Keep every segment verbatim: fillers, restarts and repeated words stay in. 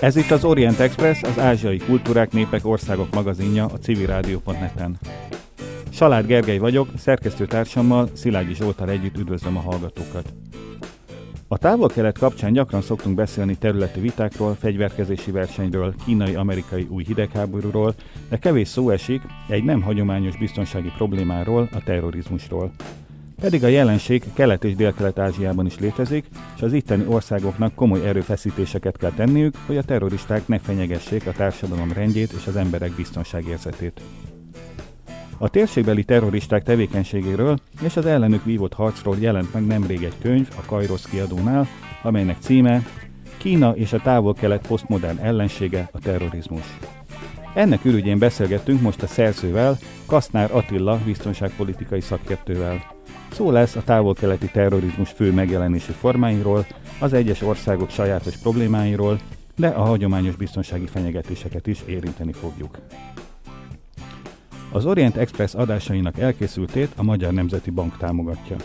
Ez itt az Orient Express, az ázsiai kultúrák, népek, országok magazinja a civil rádió pont net-en. Salád Gergely vagyok, szerkesztőtársammal, Szilágyi Zsolttal együtt üdvözlöm a hallgatókat. A távol-kelet kapcsán gyakran szoktunk beszélni területi vitákról, fegyverkezési versenyről, kínai-amerikai új hidegháborúról, de kevés szó esik egy nem hagyományos biztonsági problémáról, a terrorizmusról. Pedig a jelenség Kelet- és Délkelet-Ázsiában is létezik, és az itteni országoknak komoly erőfeszítéseket kell tenniük, hogy a terroristák ne fenyegessék a társadalom rendjét és az emberek biztonságérzetét. A térségbeli terroristák tevékenységéről és az ellenük vívott harcról jelent meg nemrég egy könyv a Kairosz kiadónál, amelynek címe Kína és a távol-kelet posztmodern ellensége, a terrorizmus. Ennek ürügyén beszélgettünk most a szerzővel, Kasznár Attila biztonságpolitikai szakértővel. Szó lesz a távol-keleti terrorizmus fő megjelenési formáiról, az egyes országok sajátos problémáiról, de a hagyományos biztonsági fenyegetéseket is érinteni fogjuk. Az Orient Express adásainak elkészültét a Magyar Nemzeti Bank támogatja.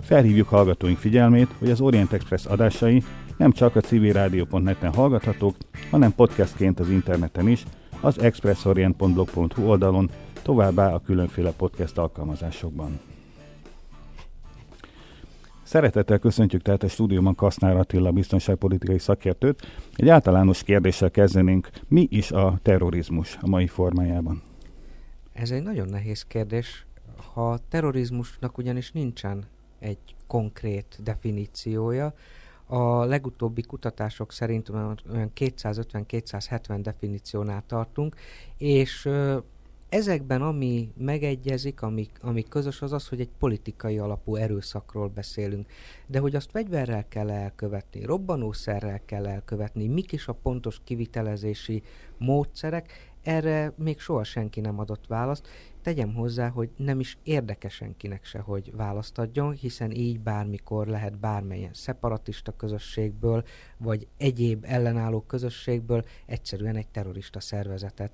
Felhívjuk hallgatóink figyelmét, hogy az Orient Express adásai nem csak a civil rádió pont net-en hallgathatók, hanem podcastként az interneten is, az expressorient pont blog pont hu oldalon, továbbá a különféle podcast alkalmazásokban. Szeretettel köszöntjük tehát a stúdióban Kasznár Attila biztonságpolitikai szakértőt. Egy általános kérdéssel kezdenénk. Mi is a terrorizmus a mai formájában? Ez egy nagyon nehéz kérdés. Ha terrorizmusnak ugyanis nincsen egy konkrét definíciója, a legutóbbi kutatások szerint olyan kétszázötven-kétszázhetven definíciónál tartunk, és ezekben ami megegyezik, ami, ami közös, az az, hogy egy politikai alapú erőszakról beszélünk. De hogy azt fegyverrel kell elkövetni, robbanószerrel kell elkövetni, mik is a pontos kivitelezési módszerek, erre még soha senki nem adott választ. Tegyem hozzá, hogy nem is érdekes senkinek se, hogy választ adjon, hiszen így bármikor lehet bármelyen szeparatista közösségből, vagy egyéb ellenálló közösségből egyszerűen egy terrorista szervezetet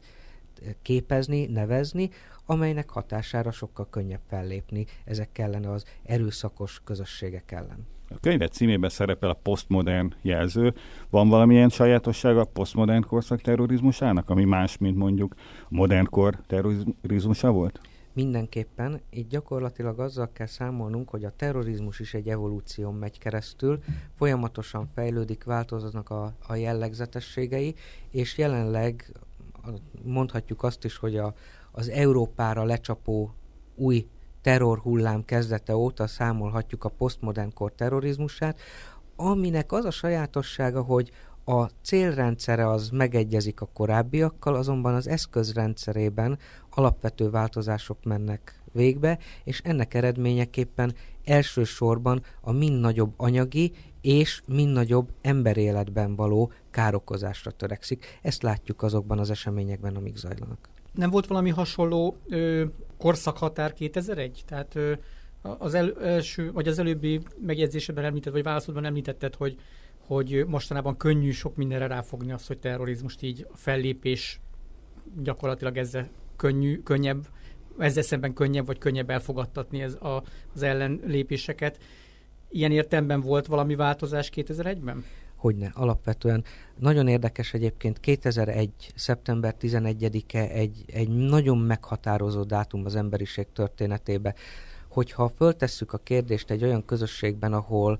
képezni, nevezni, amelynek hatására sokkal könnyebb fellépni ezek ellen, az erőszakos közösségek ellen. A könyved címében szerepel a posztmodern jelző. Van valamilyen sajátossága a posztmodern korszak terrorizmusának, ami más, mint mondjuk a modern kor terrorizmusa volt? Mindenképpen. Itt gyakorlatilag azzal kell számolnunk, hogy a terrorizmus is egy evolúción megy keresztül, folyamatosan fejlődik, változnak a, a jellegzetességei, és jelenleg mondhatjuk azt is, hogy a, az Európára lecsapó új terrorhullám kezdete óta számolhatjuk a posztmodern kor terrorizmusát, aminek az a sajátossága, hogy a célrendszere az megegyezik a korábbiakkal, azonban az eszközrendszerében alapvető változások mennek végbe, és ennek eredményeképpen elsősorban a mind nagyobb anyagi és mind nagyobb emberéletben való károkozásra törekszik. Ezt látjuk azokban az eseményekben, amik zajlanak. Nem volt valami hasonló ö, korszakhatár kétezer-egy? Tehát ö, az el, első, vagy az előbbi megjegyzésében említett, vagy válaszodban említetted, hogy, hogy mostanában könnyű sok mindenre ráfogni azt, hogy terrorizmust, így a fellépés gyakorlatilag ezzel könnyű, könnyebb, ezzel szemben könnyebb, vagy könnyebb elfogadtatni ez a, az ellenlépéseket. Ilyen értelemben volt valami változás kétezer-egyben? Hogyne, alapvetően. Nagyon érdekes egyébként, kétezer-egy. szeptember tizenegyedike egy, egy nagyon meghatározó dátum az emberiség történetébe. Hogyha föltesszük a kérdést egy olyan közösségben, ahol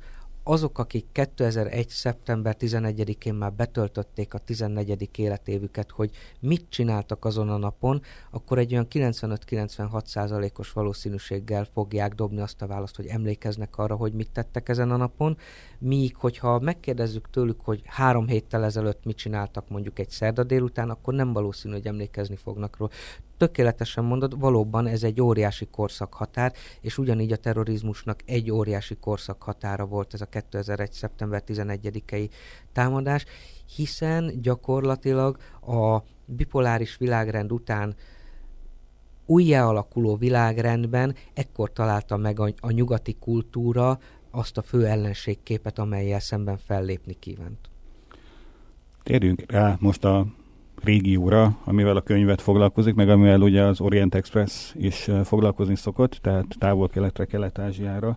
azok, akik kétezer-egy. szeptember tizenegyedikén már betöltötték a tizennegyedik életévüket, hogy mit csináltak azon a napon, akkor egy olyan kilencvenöt-kilencvenhat százalékos valószínűséggel fogják dobni azt a választ, hogy emlékeznek arra, hogy mit tettek ezen a napon, míg hogyha megkérdezzük tőlük, hogy három héttel ezelőtt mit csináltak mondjuk egy szerda délután, akkor nem valószínű, hogy emlékezni fognak róla. Tökéletesen mondod, valóban ez egy óriási korszakhatár, és ugyanígy a terrorizmusnak egy óriási korszakhatára volt ez a kétezer-egy. szeptember tizenegyedikei támadás, hiszen gyakorlatilag a bipoláris világrend után újjá alakuló világrendben ekkor találta meg a, a nyugati kultúra azt a fő ellenségképet, amellyel szemben fellépni kívánt. Térjünk rá most a régióra, amivel a könyvet foglalkozik, meg amivel ugye az Orient Express is foglalkozni szokott, tehát távol-keletre, Kelet-Ázsiára.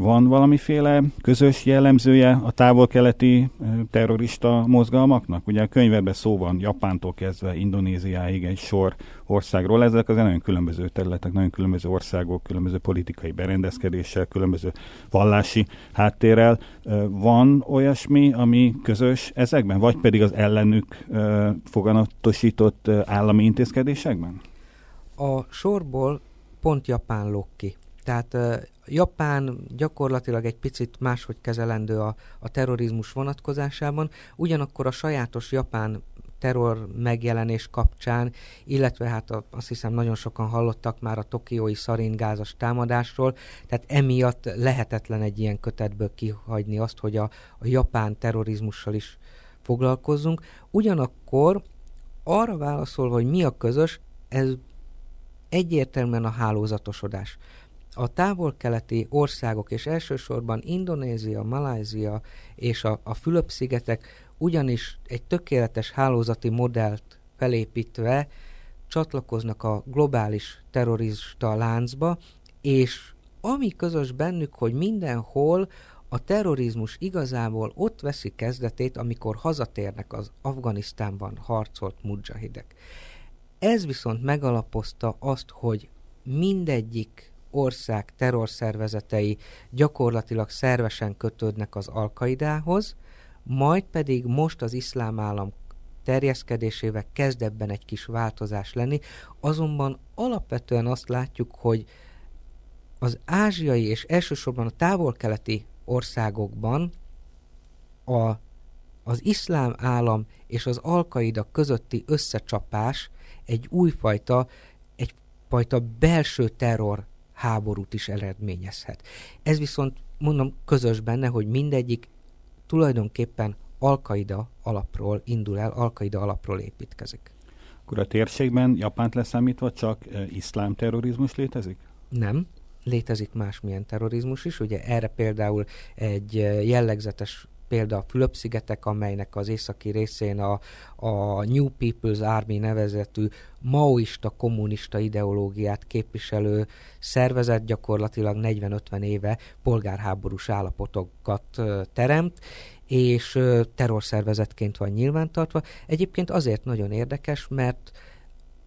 van valamiféle közös jellemzője a távol-keleti terrorista mozgalmaknak? Ugye a könyvben szó van Japántól kezdve Indonéziáig egy sor országról. Ezek azért nagyon különböző területek, nagyon különböző országok, különböző politikai berendezkedéssel, különböző vallási háttérrel. Van olyasmi, ami közös ezekben, vagy pedig az ellenük foganatosított állami intézkedésekben? A sorból pont Japán lóg ki. Tehát Japán gyakorlatilag egy picit máshogy kezelendő a, a terrorizmus vonatkozásában, ugyanakkor a sajátos japán terror megjelenés kapcsán, illetve hát a, azt hiszem nagyon sokan hallottak már a tokiói szaringázas támadásról, tehát emiatt lehetetlen egy ilyen kötetből kihagyni azt, hogy a, a japán terrorizmussal is foglalkozzunk. Ugyanakkor arra válaszolva, hogy mi a közös, ez egyértelműen a hálózatosodás. A távol-keleti országok, és elsősorban Indonézia, Malajzia és a, a Fülöp-szigetek ugyanis egy tökéletes hálózati modellt felépítve csatlakoznak a globális terrorista láncba, és ami közös bennük, hogy mindenhol a terrorizmus igazából ott veszi kezdetét, amikor hazatérnek az Afganisztánban harcolt mudzsahidek. Ez viszont megalapozta azt, hogy mindegyik ország terrorszervezetei gyakorlatilag szervesen kötődnek az Alkaidához, majd pedig most az iszlám állam terjeszkedésével kezd ebben egy kis változás lenni, azonban alapvetően azt látjuk, hogy az ázsiai és elsősorban a távol-keleti országokban a, az iszlám állam és az Alkaida közötti összecsapás egy újfajta, egyfajta belső terror háborút is eredményezhet. Ez viszont, mondom, közös benne, hogy mindegyik tulajdonképpen Alkaida alapról indul el, Alkaida alapról építkezik. Akkor a térségben Japánt leszámítva csak e, iszlám terrorizmus létezik? Nem, létezik másmilyen terrorizmus is. Ugye erre például egy jellegzetes példa a Fülöp-szigetek, amelynek az északi részén a, a New People's Army nevezetű maoista, kommunista ideológiát képviselő szervezet gyakorlatilag negyven-ötven éve polgárháborús állapotokat teremt, és terrorszervezetként van nyilvántartva. Egyébként azért nagyon érdekes, mert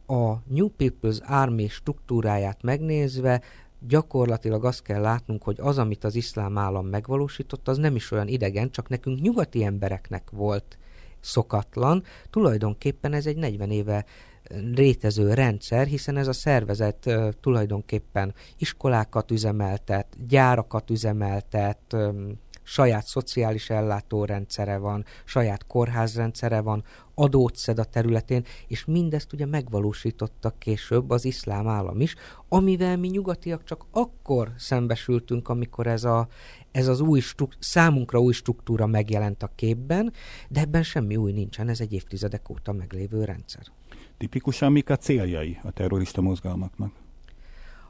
a New People's Army struktúráját megnézve gyakorlatilag azt kell látnunk, hogy az, amit az iszlám állam megvalósított, az nem is olyan idegen, csak nekünk nyugati embereknek volt szokatlan. Tulajdonképpen ez egy negyven éve létező rendszer, hiszen ez a szervezet uh, tulajdonképpen iskolákat üzemeltet, gyárakat üzemeltet, um, saját szociális ellátórendszere van, saját kórházrendszere van, adót szed a területén, és mindezt ugye megvalósította később az iszlám állam is, amivel mi nyugatiak csak akkor szembesültünk, amikor ez, a, ez az új számunkra új struktúra megjelent a képben, de ebben semmi új nincsen, ez egy évtizedek óta meglévő rendszer. Tipikusan mik a céljai a terrorista mozgalmaknak?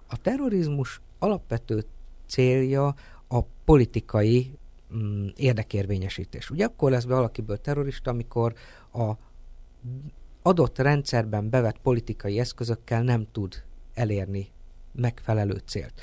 A terrorizmus alapvető célja a politikai mm, érdekérvényesítés. Ugye akkor lesz be valakiből terrorista, amikor a adott rendszerben bevett politikai eszközökkel nem tud elérni megfelelő célt.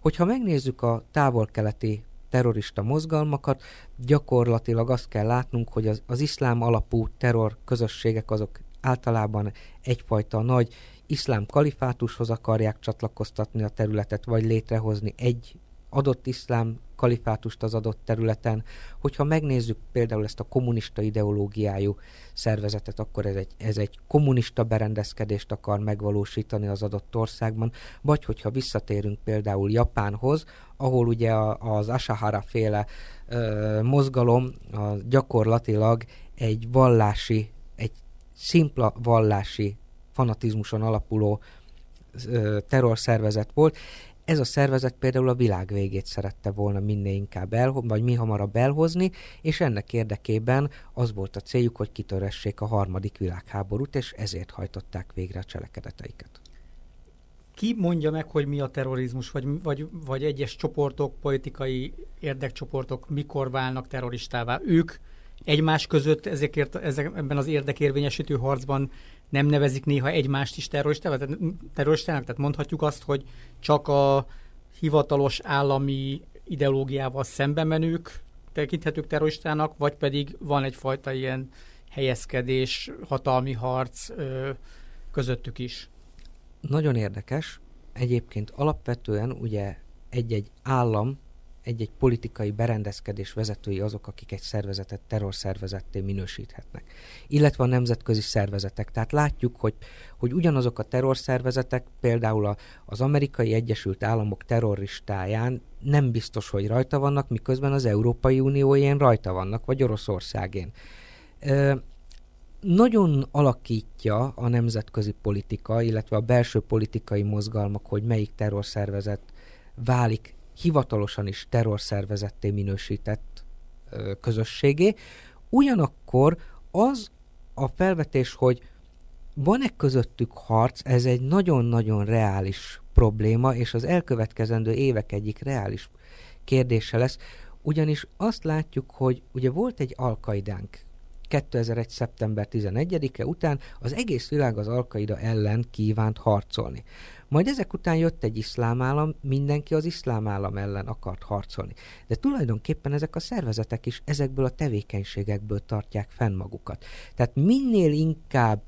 Hogyha megnézzük a távol-keleti terrorista mozgalmakat, gyakorlatilag azt kell látnunk, hogy az, az iszlám alapú terror közösségek azok általában egyfajta nagy iszlám kalifátushoz akarják csatlakoztatni a területet, vagy létrehozni egy adott iszlám kalifátust az adott területen. Hogyha megnézzük például ezt a kommunista ideológiájú szervezetet, akkor ez egy, ez egy kommunista berendezkedést akar megvalósítani az adott országban, vagy hogyha visszatérünk például Japánhoz, ahol ugye a, az Asahara féle ö, mozgalom a, gyakorlatilag egy vallási, egy szimpla vallási fanatizmuson alapuló ö, terrorszervezet volt. Ez a szervezet például a világ végét szerette volna minél inkább el, vagy mi hamarabb elhozni, és ennek érdekében az volt a céljuk, hogy kitöressék a harmadik világháborút, és ezért hajtották végre a cselekedeteiket. Ki mondja meg, hogy mi a terrorizmus, vagy, vagy, vagy egyes csoportok, politikai érdekcsoportok mikor válnak terroristává? Ők egymás között ezekért, ezekben az érdekérvényesítő harcban nem nevezik néha egymást is terroristának, tehát mondhatjuk azt, hogy csak a hivatalos állami ideológiával szembe menők tekinthetők terroristának, vagy pedig van egyfajta ilyen helyezkedés, hatalmi harc ö, közöttük is? Nagyon érdekes. Egyébként alapvetően ugye egy-egy állam, egy-egy politikai berendezkedés vezetői azok, akik egy szervezetet terrorszervezetté minősíthetnek. Illetve a nemzetközi szervezetek. Tehát látjuk, hogy, hogy ugyanazok a terrorszervezetek, például a, az Amerikai Egyesült Államok terroristáján nem biztos, hogy rajta vannak, miközben az Európai Uniójén rajta vannak, vagy Oroszországén. Ö, nagyon alakítja a nemzetközi politika, illetve a belső politikai mozgalmak, hogy melyik terrorszervezet válik hivatalosan is terrorszervezetté minősített ö, közösségé. Ugyanakkor az a felvetés, hogy van-e közöttük harc, ez egy nagyon-nagyon reális probléma, és az elkövetkezendő évek egyik reális kérdése lesz, ugyanis azt látjuk, hogy ugye volt egy Alkaidánk kétezer-egy. szeptember tizenegyedike után, az egész világ az Alkaida ellen kívánt harcolni. Majd ezek után jött egy iszlám állam, mindenki az iszlám állam ellen akart harcolni. De tulajdonképpen ezek a szervezetek is ezekből a tevékenységekből tartják fenn magukat. Tehát minél inkább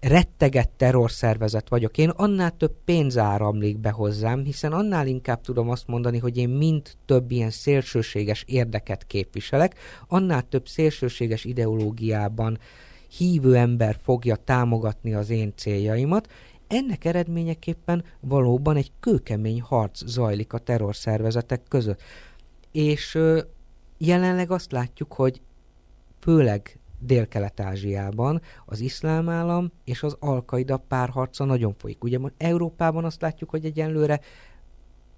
rettegett terrorszervezet vagyok én, annál több pénz áramlik be hozzám, hiszen annál inkább tudom azt mondani, hogy én mind több ilyen szélsőséges érdeket képviselek, annál több szélsőséges ideológiában hívő ember fogja támogatni az én céljaimat. Ennek eredményeképpen valóban egy kőkemény harc zajlik a terrorszervezetek között. És ö, jelenleg azt látjuk, hogy főleg Délkelet-Ázsiában az iszlám állam és az Alkaida párharca nagyon folyik. Ugye most Európában azt látjuk, hogy egyenlőre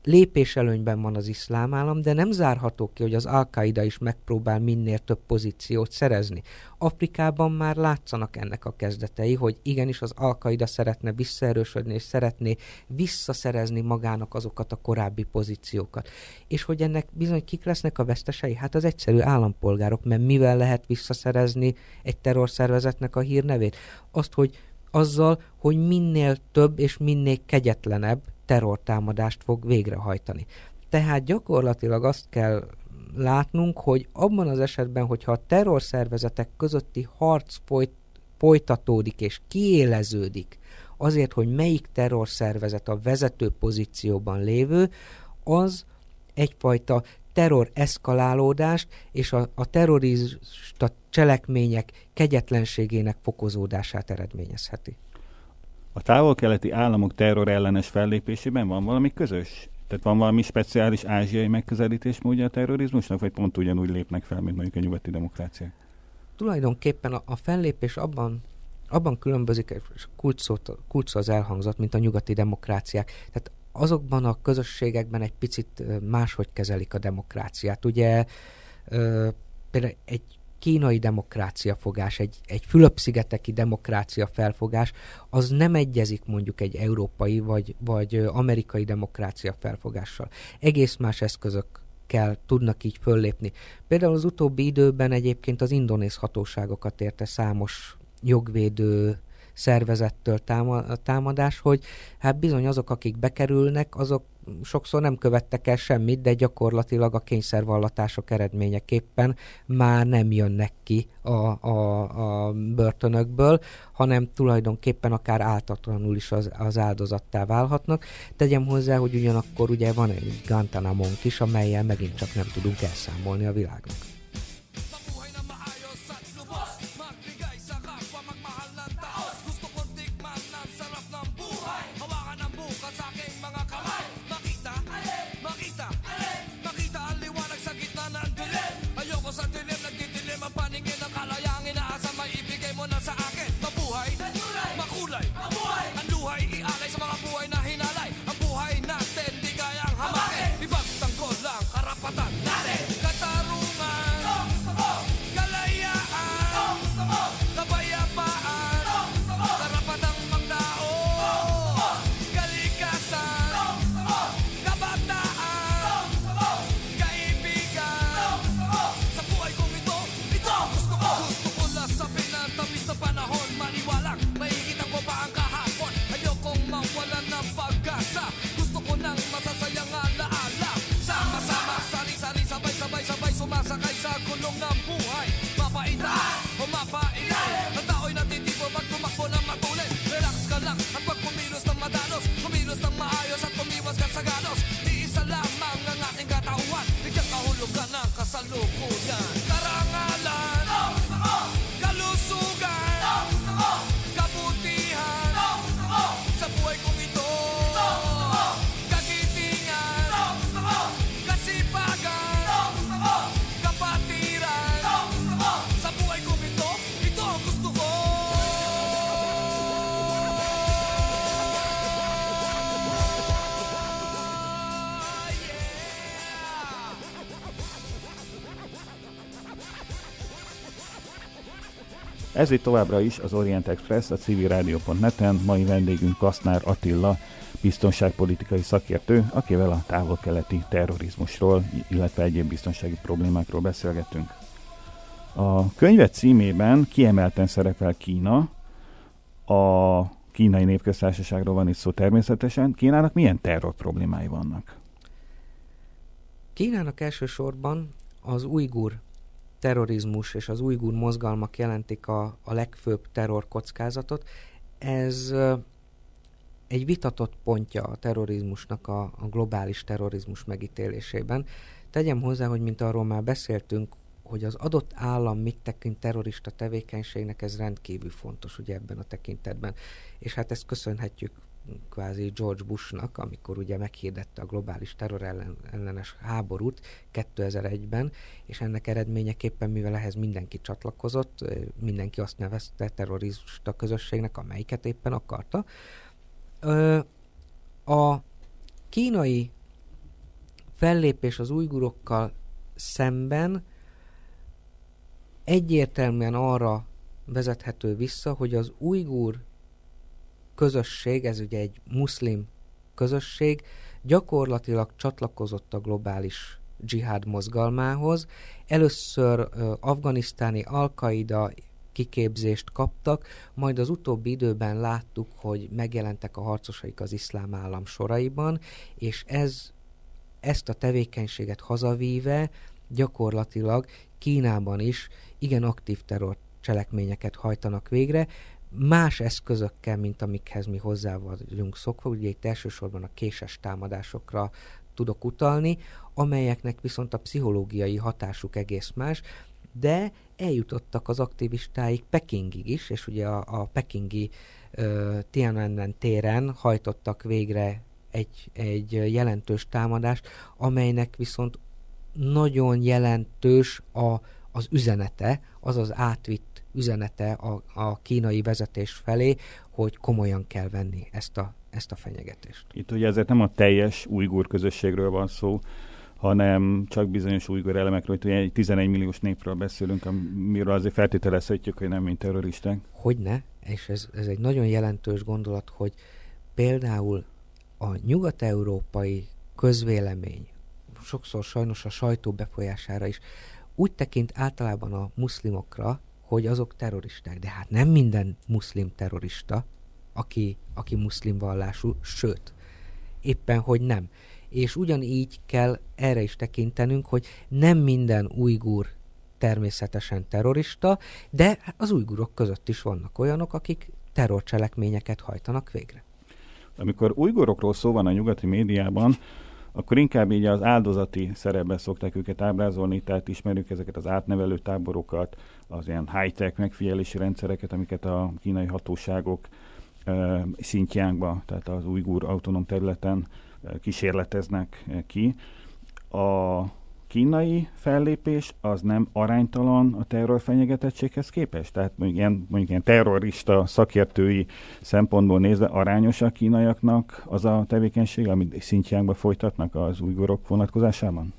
lépéselőnyben van az iszlám állam, de nem zárható ki, hogy az Alkaida is megpróbál minél több pozíciót szerezni. Afrikában már látszanak ennek a kezdetei, hogy igenis az Alkaida szeretne visszaerősödni, és szeretné visszaszerezni magának azokat a korábbi pozíciókat. És hogy ennek bizony kik lesznek a vesztesei? Hát az egyszerű állampolgárok, mert mivel lehet visszaszerezni egy terrorszervezetnek a hírnevét? Azt, hogy azzal, hogy minél több és minél kegyetlenebb terrortámadást fog végrehajtani. Tehát gyakorlatilag azt kell látnunk, hogy abban az esetben, hogyha a terrorszervezetek közötti harc folyt, folytatódik és kiéleződik azért, hogy melyik terrorszervezet a vezető pozícióban lévő, az egyfajta terror eszkalálódást és a, a terrorista cselekmények kegyetlenségének fokozódását eredményezheti. A távol-keleti államok terror ellenes fellépésében van valami közös? Tehát van valami speciális ázsiai megközelítés módja a terrorizmusnak, vagy pont ugyanúgy lépnek fel, mint mondjuk a nyugati demokráciák? Tulajdonképpen a, a fellépés abban, abban különbözik, és kulcs az elhangzott, mint a nyugati demokráciák. Tehát azokban a közösségekben egy picit máshogy kezelik a demokráciát. Ugye ö, például egy kínai demokráciafogás, egy, egy Fülöp-szigeteki demokráciafelfogás, az nem egyezik mondjuk egy európai vagy, vagy amerikai demokráciafelfogással. Egész más eszközökkel tudnak így föllépni. Például az utóbbi időben egyébként az indonéz hatóságokat érte számos jogvédő szervezettől támadás, hogy hát bizony azok, akik bekerülnek, azok sokszor nem követtek el semmit, de gyakorlatilag a kényszervallatások eredményeképpen már nem jönnek ki a, a, a börtönökből, hanem tulajdonképpen akár áltatlanul is az, az áldozattá válhatnak. Tegyem hozzá, hogy ugyanakkor ugye van egy Guantánamónk is, amellyel megint csak nem tudunk elszámolni a világnak. sa kulong ng buhay. Mapait ah! o mapait ah! Ang tao'y natitipo pag tumakbo ng matulit. Relax ka lang at pag kumilos ng madalos, kumilos ng maayos at tumiwas ka sa ganos. Di isa lamang ang ating katauhan, bigyang kahulugan ng kasalukuyan. Karangalan, kalusugan, kabutihan sa buhay kong ito. Ez itt továbbra is az Orient Express a civil rádió pont net-en, mai vendégünk Kasznár Attila, biztonságpolitikai szakértő, akivel a távol-keleti terrorizmusról, illetve egyéb biztonsági problémákról beszélgetünk. A könyved címében kiemelten szerepel Kína, a Kínai Népköztársaságról van itt szó természetesen. Kínának milyen terror problémái vannak? Kínának elsősorban az ujgur terrorizmus és az ujgur mozgalmak jelentik a, a legfőbb terrorkockázatot. Ez egy vitatott pontja a terrorizmusnak, a, a globális terrorizmus megítélésében. Tegyem hozzá, hogy mint arról már beszéltünk, hogy az adott állam mit tekint terrorista tevékenységnek, ez rendkívül fontos ugye ebben a tekintetben. És hát ezt köszönhetjük kvázi George Bushnak, amikor ugye meghirdette a globális terror ellen, ellenes háborút kétezer-egyben, és ennek eredményeképpen, mivel ehhez mindenki csatlakozott, mindenki azt nevezte terrorista közösségnek, amelyiket éppen akarta. A kínai fellépés az ujgurokkal szemben egyértelműen arra vezethető vissza, hogy az ujgur közösség, ez ugye egy muszlim közösség, gyakorlatilag csatlakozott a globális dzsihád mozgalmához. Először uh, afganisztáni Alkaida kiképzést kaptak, majd az utóbbi időben láttuk, hogy megjelentek a harcosaik az Iszlám Állam soraiban, és ez, ezt a tevékenységet hazavíve gyakorlatilag Kínában is igen aktív terror cselekményeket hajtanak végre, más eszközökkel, mint amikhez mi hozzá vagyunk szokva, ugye itt elsősorban a késes támadásokra tudok utalni, amelyeknek viszont a pszichológiai hatásuk egész más, de eljutottak az aktivistáik Pekingig is, és ugye a, a pekingi uh, Tiananmen téren hajtottak végre egy, egy jelentős támadást, amelynek viszont nagyon jelentős a, az üzenete, azaz átvitt üzenete a, a kínai vezetés felé, hogy komolyan kell venni ezt a, ezt a fenyegetést. Itt ugye ezért nem a teljes ujgur közösségről van szó, hanem csak bizonyos ujgur elemekről. Itt ugye tizenegy milliós népről beszélünk, amiről azért feltételezhetjük, hogy nem mint terroristák. Hogyne, és ez, ez egy nagyon jelentős gondolat, hogy például a nyugat-európai közvélemény, sokszor sajnos a sajtó befolyására is, úgy tekint általában a muszlimokra, hogy azok terroristák, de hát nem minden muszlim terrorista, aki, aki muszlim vallású, sőt, éppen hogy nem. És ugyanígy kell erre is tekintenünk, hogy nem minden ujgur természetesen terrorista, de az ujgurok között is vannak olyanok, akik terrorcselekményeket hajtanak végre. Amikor ujgurokról szó van a nyugati médiában, akkor inkább így az áldozati szerepben szokták őket ábrázolni, tehát ismerjük ezeket az átnevelő táborokat, az ilyen high-tech megfigyelési rendszereket, amiket a kínai hatóságok uh, Szintjánkba, tehát az ujgur autonóm területen uh, kísérleteznek uh, ki. A kínai fellépés az nem aránytalan a terrorfenyegetettséghez képest? Tehát mondjuk ilyen, mondjuk ilyen terrorista szakértői szempontból nézve arányos a kínaiaknak az a tevékenység, amit Szintjánkban folytatnak az ujgurok vonatkozásában?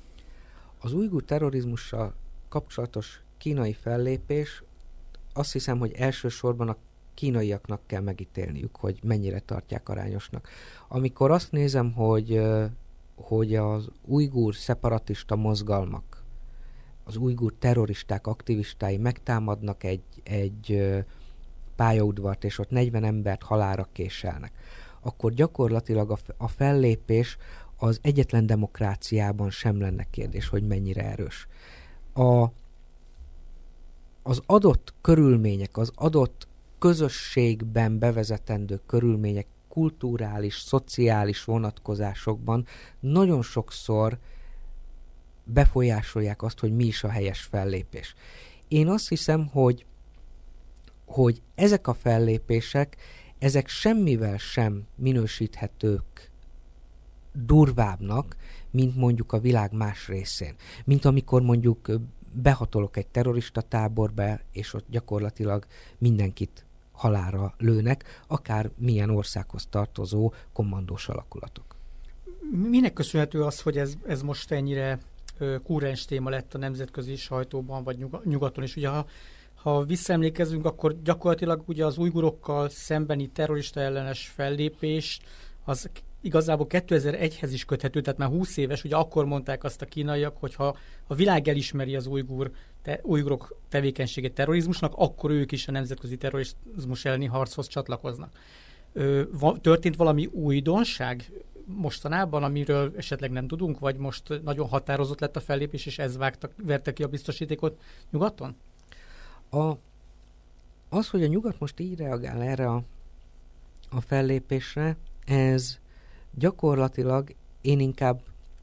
Az ujgur terrorizmussal kapcsolatos kínai fellépés, azt hiszem, hogy elsősorban a kínaiaknak kell megítélniük, hogy mennyire tartják arányosnak. Amikor azt nézem, hogy hogy az ujgur szeparatista mozgalmak, az ujgur terroristák, aktivistái megtámadnak egy, egy pályaudvart, és ott negyven embert halálra késelnek, akkor gyakorlatilag a, a fellépés az egyetlen demokráciában sem lenne kérdés, hogy mennyire erős. a, az adott körülmények, az adott közösségben bevezetendő körülmények kulturális, szociális vonatkozásokban nagyon sokszor befolyásolják azt, hogy mi is a helyes fellépés. Én azt hiszem, hogy, hogy ezek a fellépések, ezek semmivel sem minősíthetők durvábbnak, mint mondjuk a világ más részén. Mint amikor mondjuk behatolok egy terrorista táborba, és ott gyakorlatilag mindenkit halálra lőnek, akár milyen országhoz tartozó kommandós alakulatok. Minek köszönhető az, hogy ez, ez most ennyire kúrens téma lett a nemzetközi sajtóban, vagy nyugaton is? Ugye, ha, ha visszaemlékezünk, akkor gyakorlatilag ugye az ujgurokkal szembeni terrorista ellenes fellépés, az igazából kétezer-egyhez is köthető, tehát már húsz éves, ugye akkor mondták azt a kínaiak, hogyha a világ elismeri az ujgur, te, ujgurok tevékenységét terrorizmusnak, akkor ők is a nemzetközi terrorizmus elleni harchoz csatlakoznak. Ö, va, történt valami újdonság mostanában, amiről esetleg nem tudunk, vagy most nagyon határozott lett a fellépés, és ez vágtak, verte ki a biztosítékot nyugaton? A, az, hogy a nyugat most így reagál erre a, a fellépésre, ez gyakorlatilag én inkább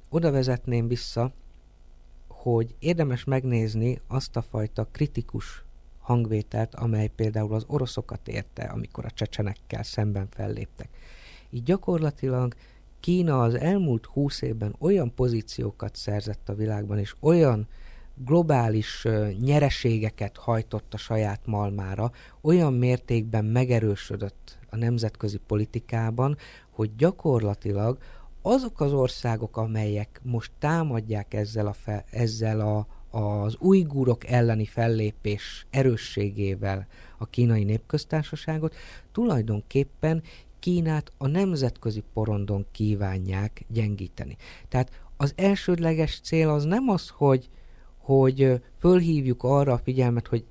oda vezetném vissza, hogy érdemes megnézni azt a fajta kritikus hangvételt, amely például az oroszokat érte, amikor a csecsenekkel szemben felléptek. Így gyakorlatilag Kína az elmúlt húsz évben olyan pozíciókat szerzett a világban, és olyan globális uh, nyereségeket hajtott a saját malmára, olyan mértékben megerősödött a nemzetközi politikában, hogy gyakorlatilag azok az országok, amelyek most támadják ezzel, a fe, ezzel a, az ujgurok elleni fellépés erősségével a Kínai Népköztársaságot, tulajdonképpen Kínát a nemzetközi porondon kívánják gyengíteni. Tehát az elsődleges cél az nem az, hogy, hogy fölhívjuk arra a figyelmet, hogy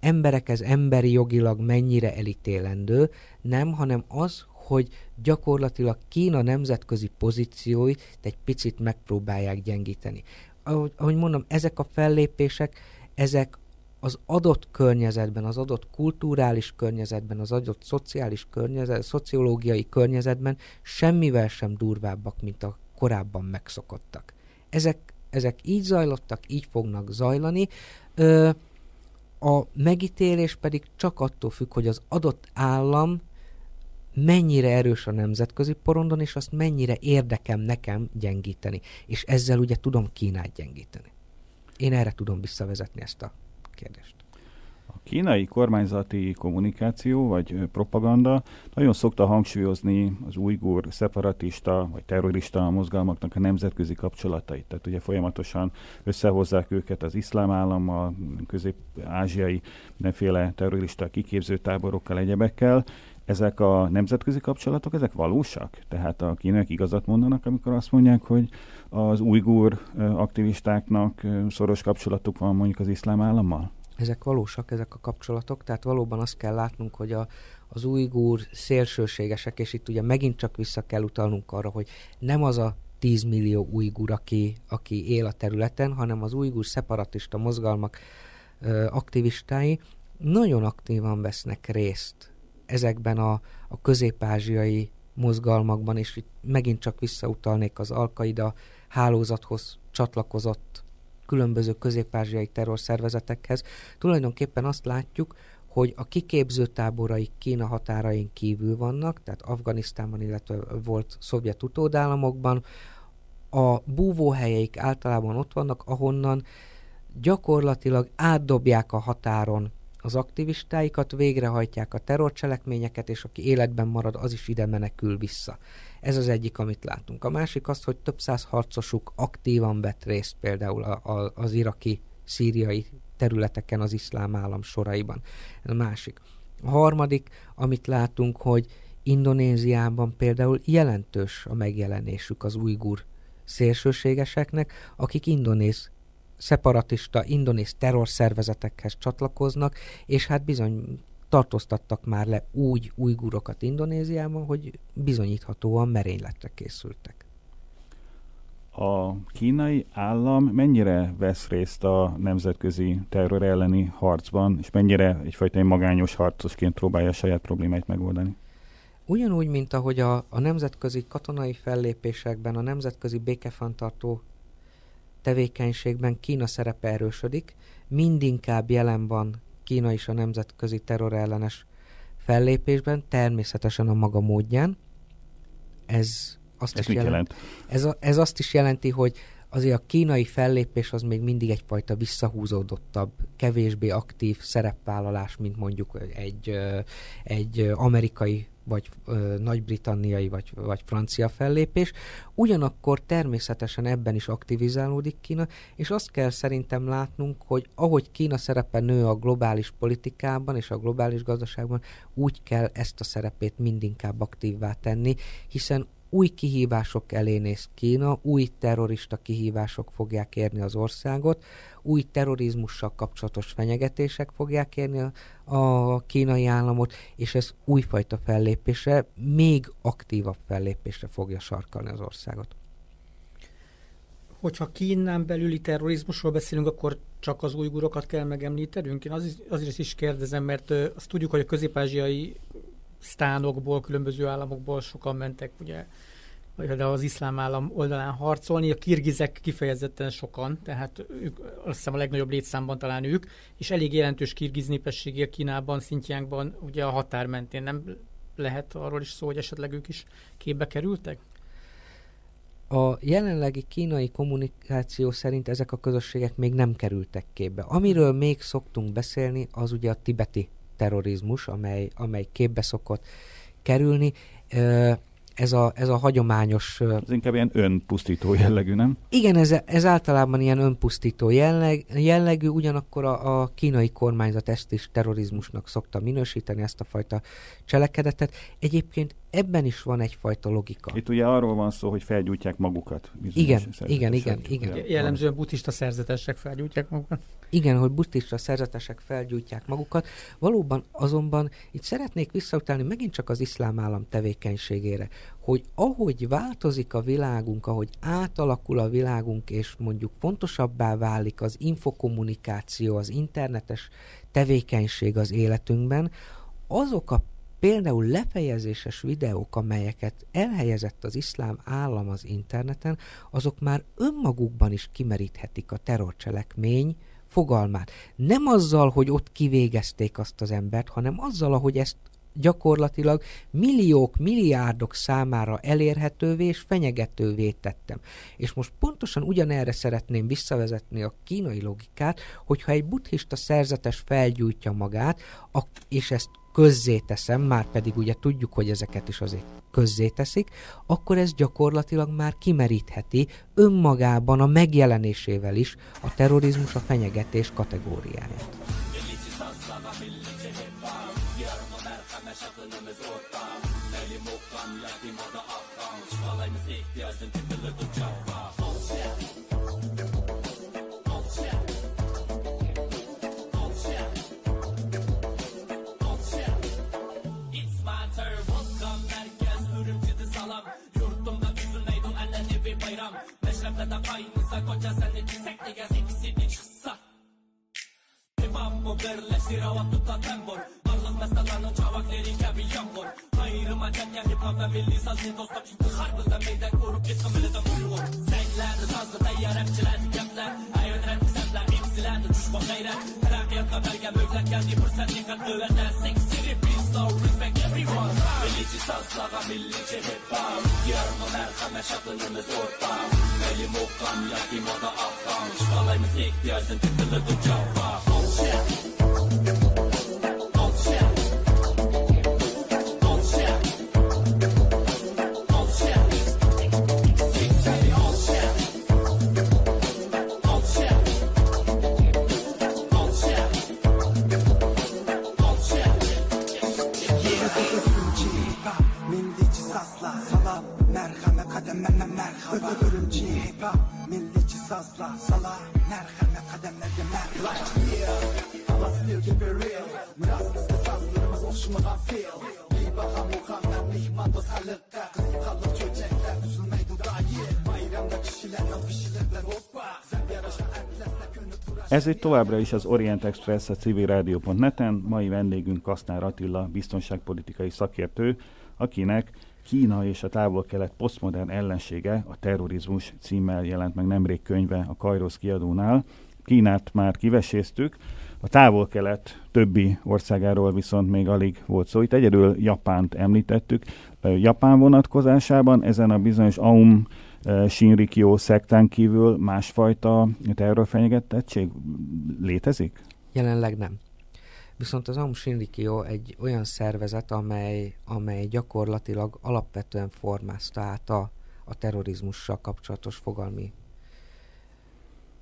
emberekhez emberi jogilag mennyire elítélendő, nem, hanem az, hogy gyakorlatilag Kína nemzetközi pozícióit egy picit megpróbálják gyengíteni. Ahogy, ahogy mondom, ezek a fellépések, ezek az adott környezetben, az adott kulturális környezetben, az adott szociális környezet, szociológiai környezetben semmivel sem durvábbak, mint a korábban megszokottak. Ezek, ezek így zajlottak, így fognak zajlani. Ö, a megítélés pedig csak attól függ, hogy az adott állam mennyire erős a nemzetközi porondon, és azt mennyire érdekem nekem gyengíteni. És ezzel ugye tudom Kínát gyengíteni. Én erre tudom visszavezetni ezt a kérdést. A kínai kormányzati kommunikáció vagy propaganda nagyon szokta hangsúlyozni az ujgur szeparatista vagy terrorista mozgalmaknak a nemzetközi kapcsolatait. Tehát ugye folyamatosan összehozzák őket az iszlám állammal, közép-ázsiai mindenféle terrorista kiképző táborokkal, egyebekkel. Ezek a nemzetközi kapcsolatok, ezek valósak? Tehát a kínaiak igazat mondanak, amikor azt mondják, hogy az ujgur aktivistáknak szoros kapcsolatuk van mondjuk az iszlám állammal? Ezek valósak, ezek a kapcsolatok, tehát valóban azt kell látnunk, hogy a, az ujgur szélsőségesek, és itt ugye megint csak vissza kell utalnunk arra, hogy nem az a tíz millió ujgur, aki, aki él a területen, hanem az ujgur szeparatista mozgalmak ö, aktivistái nagyon aktívan vesznek részt ezekben a, a közép-ázsiai mozgalmakban, és itt megint csak visszautalnék az Alkaida hálózathoz csatlakozott különböző közép-ázsiai terrorszervezetekhez. Tulajdonképpen azt látjuk, hogy a kiképzőtáboraik Kína határain kívül vannak, tehát Afganisztánban, illetve volt szovjet utódállamokban. A búvóhelyeik általában ott vannak, ahonnan gyakorlatilag átdobják a határon az aktivistáikat, végrehajtják a terrorcselekményeket, és aki életben marad, az is ide menekül vissza. Ez az egyik, amit látunk. A másik az, hogy több száz harcosuk aktívan vett részt például a, a, az iraki, szíriai területeken az iszlám állam soraiban. A másik. A harmadik, amit látunk, hogy Indonéziában például jelentős a megjelenésük az ujgur szélsőségeseknek, akik indonéz szeparatista, indonéz terrorszervezetekhez csatlakoznak, és hát bizony tartóztattak már le úgy ujgurokat Indonéziában, hogy bizonyíthatóan merényletre készültek. a kínai állam mennyire vesz részt a nemzetközi terror elleni harcban, és mennyire egyfajta magányos harcosként próbálja a saját problémáit megoldani? Ugyanúgy, mint ahogy a, a nemzetközi katonai fellépésekben, a nemzetközi békefenntartó tevékenységben Kína szerepe erősödik, mindinkább jelen van Kína is a nemzetközi terrorellenes fellépésben, természetesen a maga módján. Ez azt ez is jelent, jelent? Ez, a, ez azt is jelenti, hogy azért a kínai fellépés az még mindig egyfajta visszahúzódottabb, kevésbé aktív szerepvállalás, mint mondjuk egy, egy amerikai vagy ö, nagy-britanniai, vagy, vagy francia fellépés. Ugyanakkor természetesen ebben is aktivizálódik Kína, és azt kell szerintem látnunk, hogy ahogy Kína szerepe nő a globális politikában és a globális gazdaságban, úgy kell ezt a szerepét mindinkább aktívvá tenni, hiszen új kihívások elé néz Kína, új terrorista kihívások fogják érni az országot, új terrorizmussal kapcsolatos fenyegetések fogják érni a, a kínai államot, és ez újfajta fellépésre, még aktívabb fellépésre fogja sarkalni az országot. Hogyha Kínán belüli terrorizmusról beszélünk, akkor csak az ujgurokat kell megemlítenünk? Én az, azért is kérdezem, mert azt tudjuk, hogy a közép-ázsiai sztánokból, különböző államokból sokan mentek, ugye, de az iszlám állam oldalán harcolni. A kirgizek kifejezetten sokan, tehát ők, azt hiszem a legnagyobb létszámban talán ők, és elég jelentős kirgiz népessége Kínában, Szintjánkban, ugye a határ mentén. Nem lehet arról is szó, hogy esetleg ők is képbe kerültek? A jelenlegi kínai kommunikáció szerint ezek a közösségek még nem kerültek képbe. Amiről még szoktunk beszélni, az ugye a tibeti terrorizmus, amely, amely képbe szokott kerülni. Ez a, ez a hagyományos... Ez inkább ilyen önpusztító jellegű, nem? Igen, ez, ez általában ilyen önpusztító jelleg, jellegű, ugyanakkor a, a kínai kormányzat ezt is terrorizmusnak szokta minősíteni, ezt a fajta cselekedetet. Egyébként ebben is van egyfajta logika. Itt ugye arról van szó, hogy felgyújtják magukat. Igen, igen, igen, igen. Jellemzően buddhista szerzetesek felgyújtják magukat. Igen, hogy buddhista szerzetesek felgyújtják magukat. Valóban azonban itt szeretnék visszautalni megint csak az iszlám állam tevékenységére, hogy ahogy változik a világunk, ahogy átalakul a világunk, és mondjuk fontosabbá válik az infokommunikáció, az internetes tevékenység az életünkben, azok a például lefejezéses videók, amelyeket elhelyezett az iszlám állam az interneten, azok már önmagukban is kimeríthetik a terrorcselekmény fogalmát. Nem azzal, hogy ott kivégezték azt az embert, hanem azzal, ahogy ezt gyakorlatilag milliók, milliárdok számára elérhetővé és fenyegetővé tettem. És most pontosan ugyanerre szeretném visszavezetni a kínai logikát, hogyha egy buddhista szerzetes felgyújtja magát, és ezt közzéteszem, már pedig ugye tudjuk, hogy ezeket is azért közzéteszik, akkor ez gyakorlatilag már kimerítheti önmagában a megjelenésével is a terrorizmus, a fenyegetés kategóriáját. Merhaba, milliyetçi sazla, salar, merhamet kademlerde merhaba. Ez itt továbbra is az Orient Express a civil rádió pont net-en. Mai vendégünk Kasznár Attila, biztonságpolitikai szakértő, akinek Kína és a távol-kelet posztmodern ellensége, a terrorizmus címmel jelent meg nemrég könyve a Kairosz kiadónál. Kínát már kiveséztük, a távol-kelet többi országáról viszont még alig volt szó. Itt egyedül Japánt említettük. Japán vonatkozásában ezen a bizonyos Aum Shinrikyō szektán kívül másfajta terrorfenyegetettség létezik? Jelenleg nem. Viszont az Aum Shinrikyō egy olyan szervezet, amely, amely gyakorlatilag alapvetően formázta át a, a terrorizmussal kapcsolatos fogalmi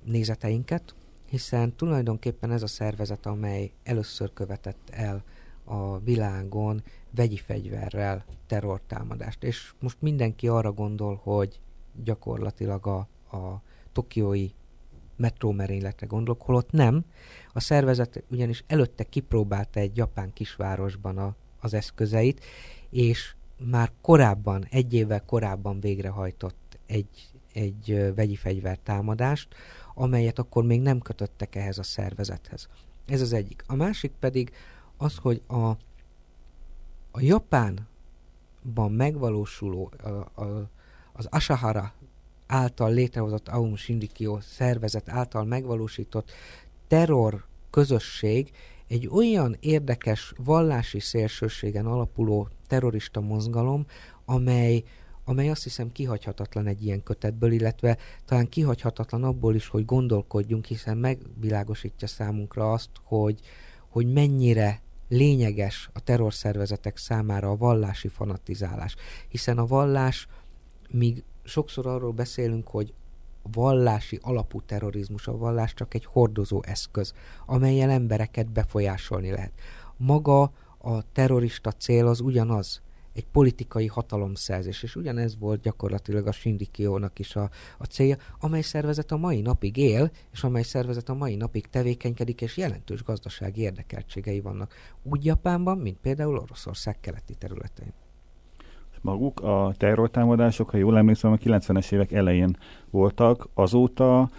nézeteinket, hiszen tulajdonképpen ez a szervezet, amely először követett el a világon vegyi fegyverrel terrortámadást. És most mindenki arra gondol, hogy gyakorlatilag a, a tokiói metrómerényletre gondolok, holott nem. A szervezet ugyanis előtte kipróbálta egy japán kisvárosban a, az eszközeit, és már korábban, egy évvel korábban végrehajtott egy, egy vegyi fegyvertámadást, amelyet akkor még nem kötöttek ehhez a szervezethez. Ez az egyik. A másik pedig az, hogy a, a Japánban megvalósuló a, a, az Asahara által létrehozott Aum Shinrikyō szervezet által megvalósított terror közösség egy olyan érdekes vallási szélsőségen alapuló terrorista mozgalom, amely, amely azt hiszem kihagyhatatlan egy ilyen kötetből, illetve talán kihagyhatatlan abból is, hogy gondolkodjunk, hiszen megvilágosítja számunkra azt, hogy, hogy mennyire lényeges a terrorszervezetek számára a vallási fanatizálás. Hiszen a vallás, míg sokszor arról beszélünk, hogy vallási alapú terrorizmus, a vallás csak egy hordozó eszköz, amellyel embereket befolyásolni lehet. Maga a terrorista cél az ugyanaz, egy politikai hatalomszerzés, és ugyanez volt gyakorlatilag a Shinrikyónak is a, a célja, amely szervezet a mai napig él, és amely szervezet a mai napig tevékenykedik, és jelentős gazdasági érdekeltségei vannak. Úgy Japánban, mint például Oroszország keleti területein. Maguk a terrortámadások, ha jól emlékszem, a kilencvenes évek elején voltak. Azóta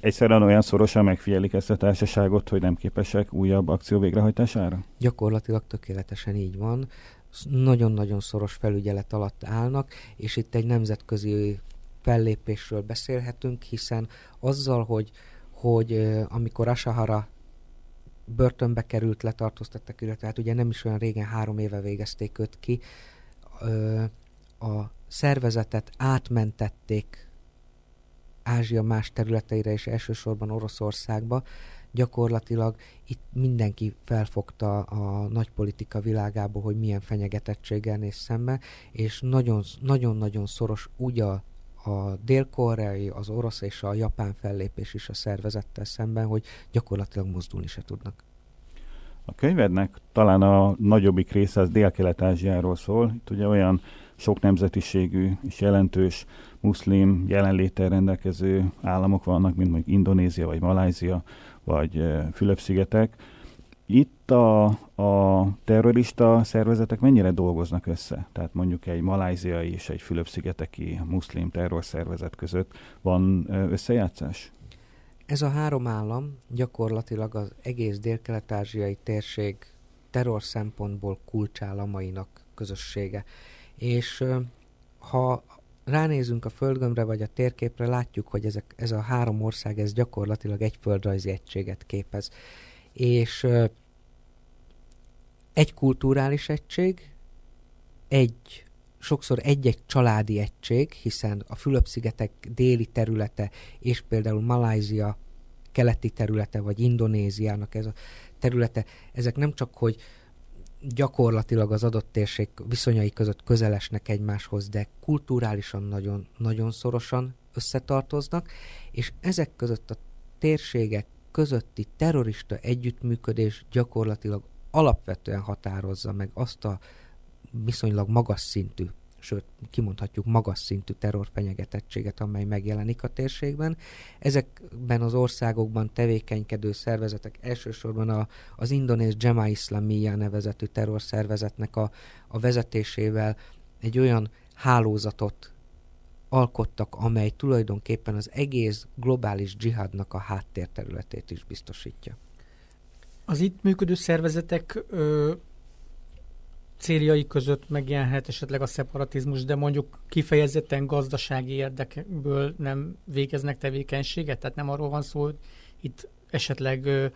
egyszerűen olyan szorosan megfigyelik ezt a társaságot, hogy nem képesek újabb akció végrehajtására? Gyakorlatilag tökéletesen így van. Nagyon-nagyon szoros felügyelet alatt állnak, és itt egy nemzetközi fellépésről beszélhetünk, hiszen azzal, hogy, hogy amikor Asahara börtönbe került, letartóztattak, illetve hát ugye nem is olyan régen, három éve végezték őt ki, a szervezetet átmentették Ázsia más területeire és elsősorban Oroszországba, gyakorlatilag itt mindenki felfogta a nagypolitika világába, hogy milyen fenyegetettséggel néz szembe, és nagyon-nagyon szoros úgy a, a dél-koreai, az orosz és a japán fellépés is a szervezettel szemben, hogy gyakorlatilag mozdulni se tudnak. A könyvednek talán a nagyobbik része az Dél-Kelet-Ázsiáról szól. Itt ugye olyan sok nemzetiségű és jelentős muszlim jelenléttel rendelkező államok vannak, mint mondjuk Indonézia, vagy Malajzia, vagy Fülöp-szigetek. Itt a, a terrorista szervezetek mennyire dolgoznak össze? Tehát mondjuk egy malajziai és egy Fülöp-szigeteki muszlim terrorszervezet között van összejátszás? Ez a három állam gyakorlatilag az egész dél-kelet-ázsiai térség terror szempontból kulcsállamainak közössége. És ha ránézünk a földgömbre vagy a térképre, látjuk, hogy ezek, ez a három ország ez gyakorlatilag egy földrajzi egységet képez. És egy kulturális egység, egy sokszor egy-egy családi egység, hiszen a Fülöp-szigetek déli területe és például Malajzia keleti területe, vagy Indonéziának ez a területe, ezek nem csak, hogy gyakorlatilag az adott térség viszonyai között közelesnek egymáshoz, de kulturálisan nagyon, nagyon szorosan összetartoznak, és ezek között a térségek közötti terrorista együttműködés gyakorlatilag alapvetően határozza meg azt a viszonylag magas szintű, sőt, kimondhatjuk magas szintű terrorfenyegetettséget, amely megjelenik a térségben. Ezekben az országokban tevékenykedő szervezetek, elsősorban a, az indonéz Jema Islamia nevezetű terrorszervezetnek a, a vezetésével egy olyan hálózatot alkottak, amely tulajdonképpen az egész globális dzsihadnak a háttérterületét is biztosítja. Az itt működő szervezetek ö, céljai között megjelenhet esetleg a szeparatizmus, de mondjuk kifejezetten gazdasági érdekből nem végeznek tevékenységet? Tehát nem arról van szó, hogy itt esetleg ö,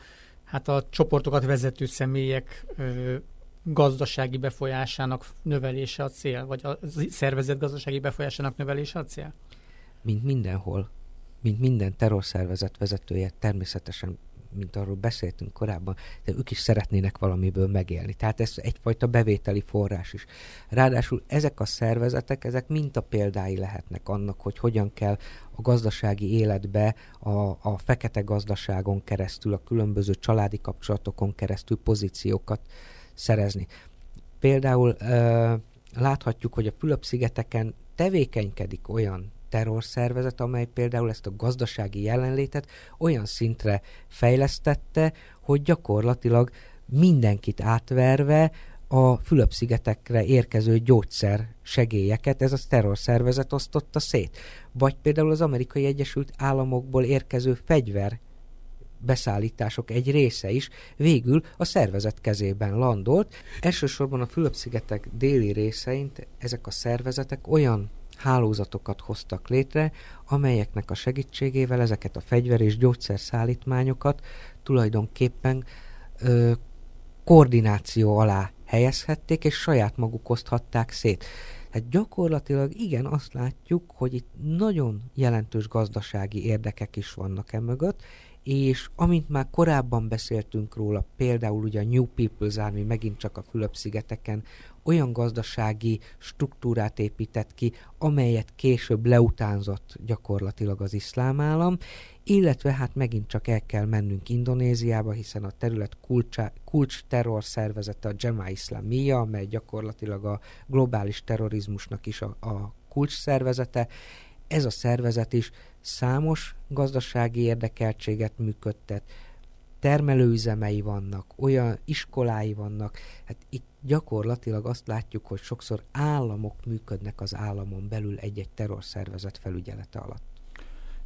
hát a csoportokat vezető személyek ö, gazdasági befolyásának növelése a cél, vagy a szervezet gazdasági befolyásának növelése a cél? Mint mindenhol, mint minden terrorszervezet vezetője, természetesen, mint arról beszéltünk korábban, de ők is szeretnének valamiből megélni. Tehát ez egyfajta bevételi forrás is. Ráadásul ezek a szervezetek, ezek mintapéldái lehetnek annak, hogy hogyan kell a gazdasági életbe a, a fekete gazdaságon keresztül, a különböző családi kapcsolatokon keresztül pozíciókat szerezni. Például ö, láthatjuk, hogy a Fülöp-szigeteken tevékenykedik olyan terrorszervezet, amely például ezt a gazdasági jelenlétet olyan szintre fejlesztette, hogy gyakorlatilag mindenkit átverve a Fülöp-szigetekre érkező gyógyszer segélyeket ez a terrorszervezet osztotta szét. Vagy például az Amerikai Egyesült Államokból érkező fegyver beszállítások egy része is végül a szervezet kezében landolt. Elsősorban a Fülöp-szigetek déli részein ezek a szervezetek olyan hálózatokat hoztak létre, amelyeknek a segítségével ezeket a fegyver- és gyógyszerszállítmányokat tulajdonképpen ö, koordináció alá helyezhették, és saját maguk oszthatták szét. Hát gyakorlatilag igen, azt látjuk, hogy itt nagyon jelentős gazdasági érdekek is vannak emögött, és amint már korábban beszéltünk róla, például ugye a New People's Army megint csak a Fülöp-szigeteken olyan gazdasági struktúrát épített ki, amelyet később leutánzott gyakorlatilag az iszlám állam, illetve hát megint csak el kell mennünk Indonéziába, hiszen a terület kulcsa, kulcs terror szervezete a Jema Islamia, amely gyakorlatilag a globális terrorizmusnak is a, a kulcs szervezete. Ez a szervezet is számos gazdasági érdekeltséget működtet, termelőüzemei vannak, olyan iskolái vannak. Hát itt gyakorlatilag azt látjuk, hogy sokszor államok működnek az államon belül egy-egy terrorszervezet felügyelete alatt.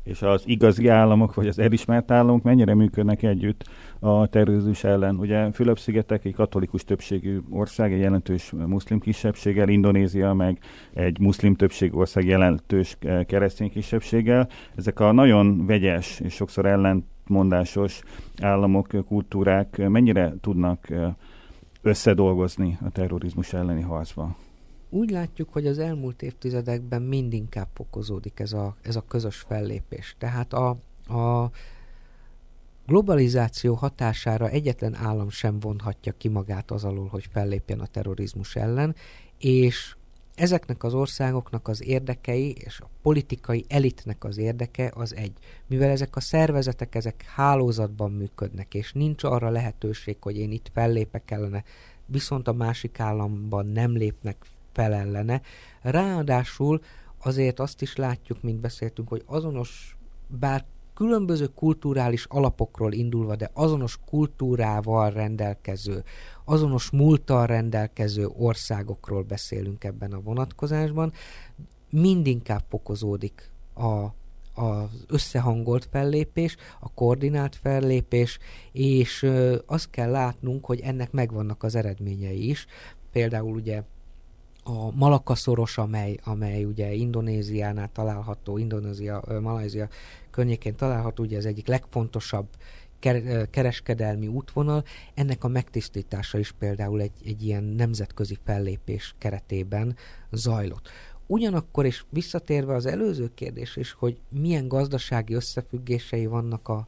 És az igazi államok, vagy az elismert államok mennyire működnek együtt a terrorizmus ellen? Ugye Fülöp-szigetek egy katolikus többségű ország, egy jelentős muszlim kisebbséggel, Indonézia meg egy muszlim többségű ország jelentős keresztény kisebbséggel. Ezek a nagyon vegyes és sokszor ellentmondásos államok, kultúrák mennyire tudnak összedolgozni a terrorizmus elleni harcban? Úgy látjuk, hogy az elmúlt évtizedekben mindinkább fokozódik ez a, ez a közös fellépés. Tehát a, a globalizáció hatására egyetlen állam sem vonhatja ki magát az alól, hogy fellépjen a terrorizmus ellen, és ezeknek az országoknak az érdekei és a politikai elitnek az érdeke az egy. Mivel ezek a szervezetek, ezek hálózatban működnek, és nincs arra lehetőség, hogy én itt fellépek ellene, viszont a másik államban nem lépnek felellene. Ráadásul azért azt is látjuk, mint beszéltünk, hogy azonos, bár különböző kulturális alapokról indulva, de azonos kultúrával rendelkező, azonos múlttal rendelkező országokról beszélünk ebben a vonatkozásban, mindinkább fokozódik a az összehangolt fellépés, a koordinált fellépés, és ö, azt kell látnunk, hogy ennek megvannak az eredményei is. Például ugye a Malakka-szoros, amely, amely ugye Indonéziánál található, Indonézia, Malajzia környékén található, ugye az egyik legfontosabb kereskedelmi útvonal, ennek a megtisztítása is például egy, egy ilyen nemzetközi fellépés keretében zajlott. Ugyanakkor, és visszatérve az előző kérdés is, hogy milyen gazdasági összefüggései vannak a,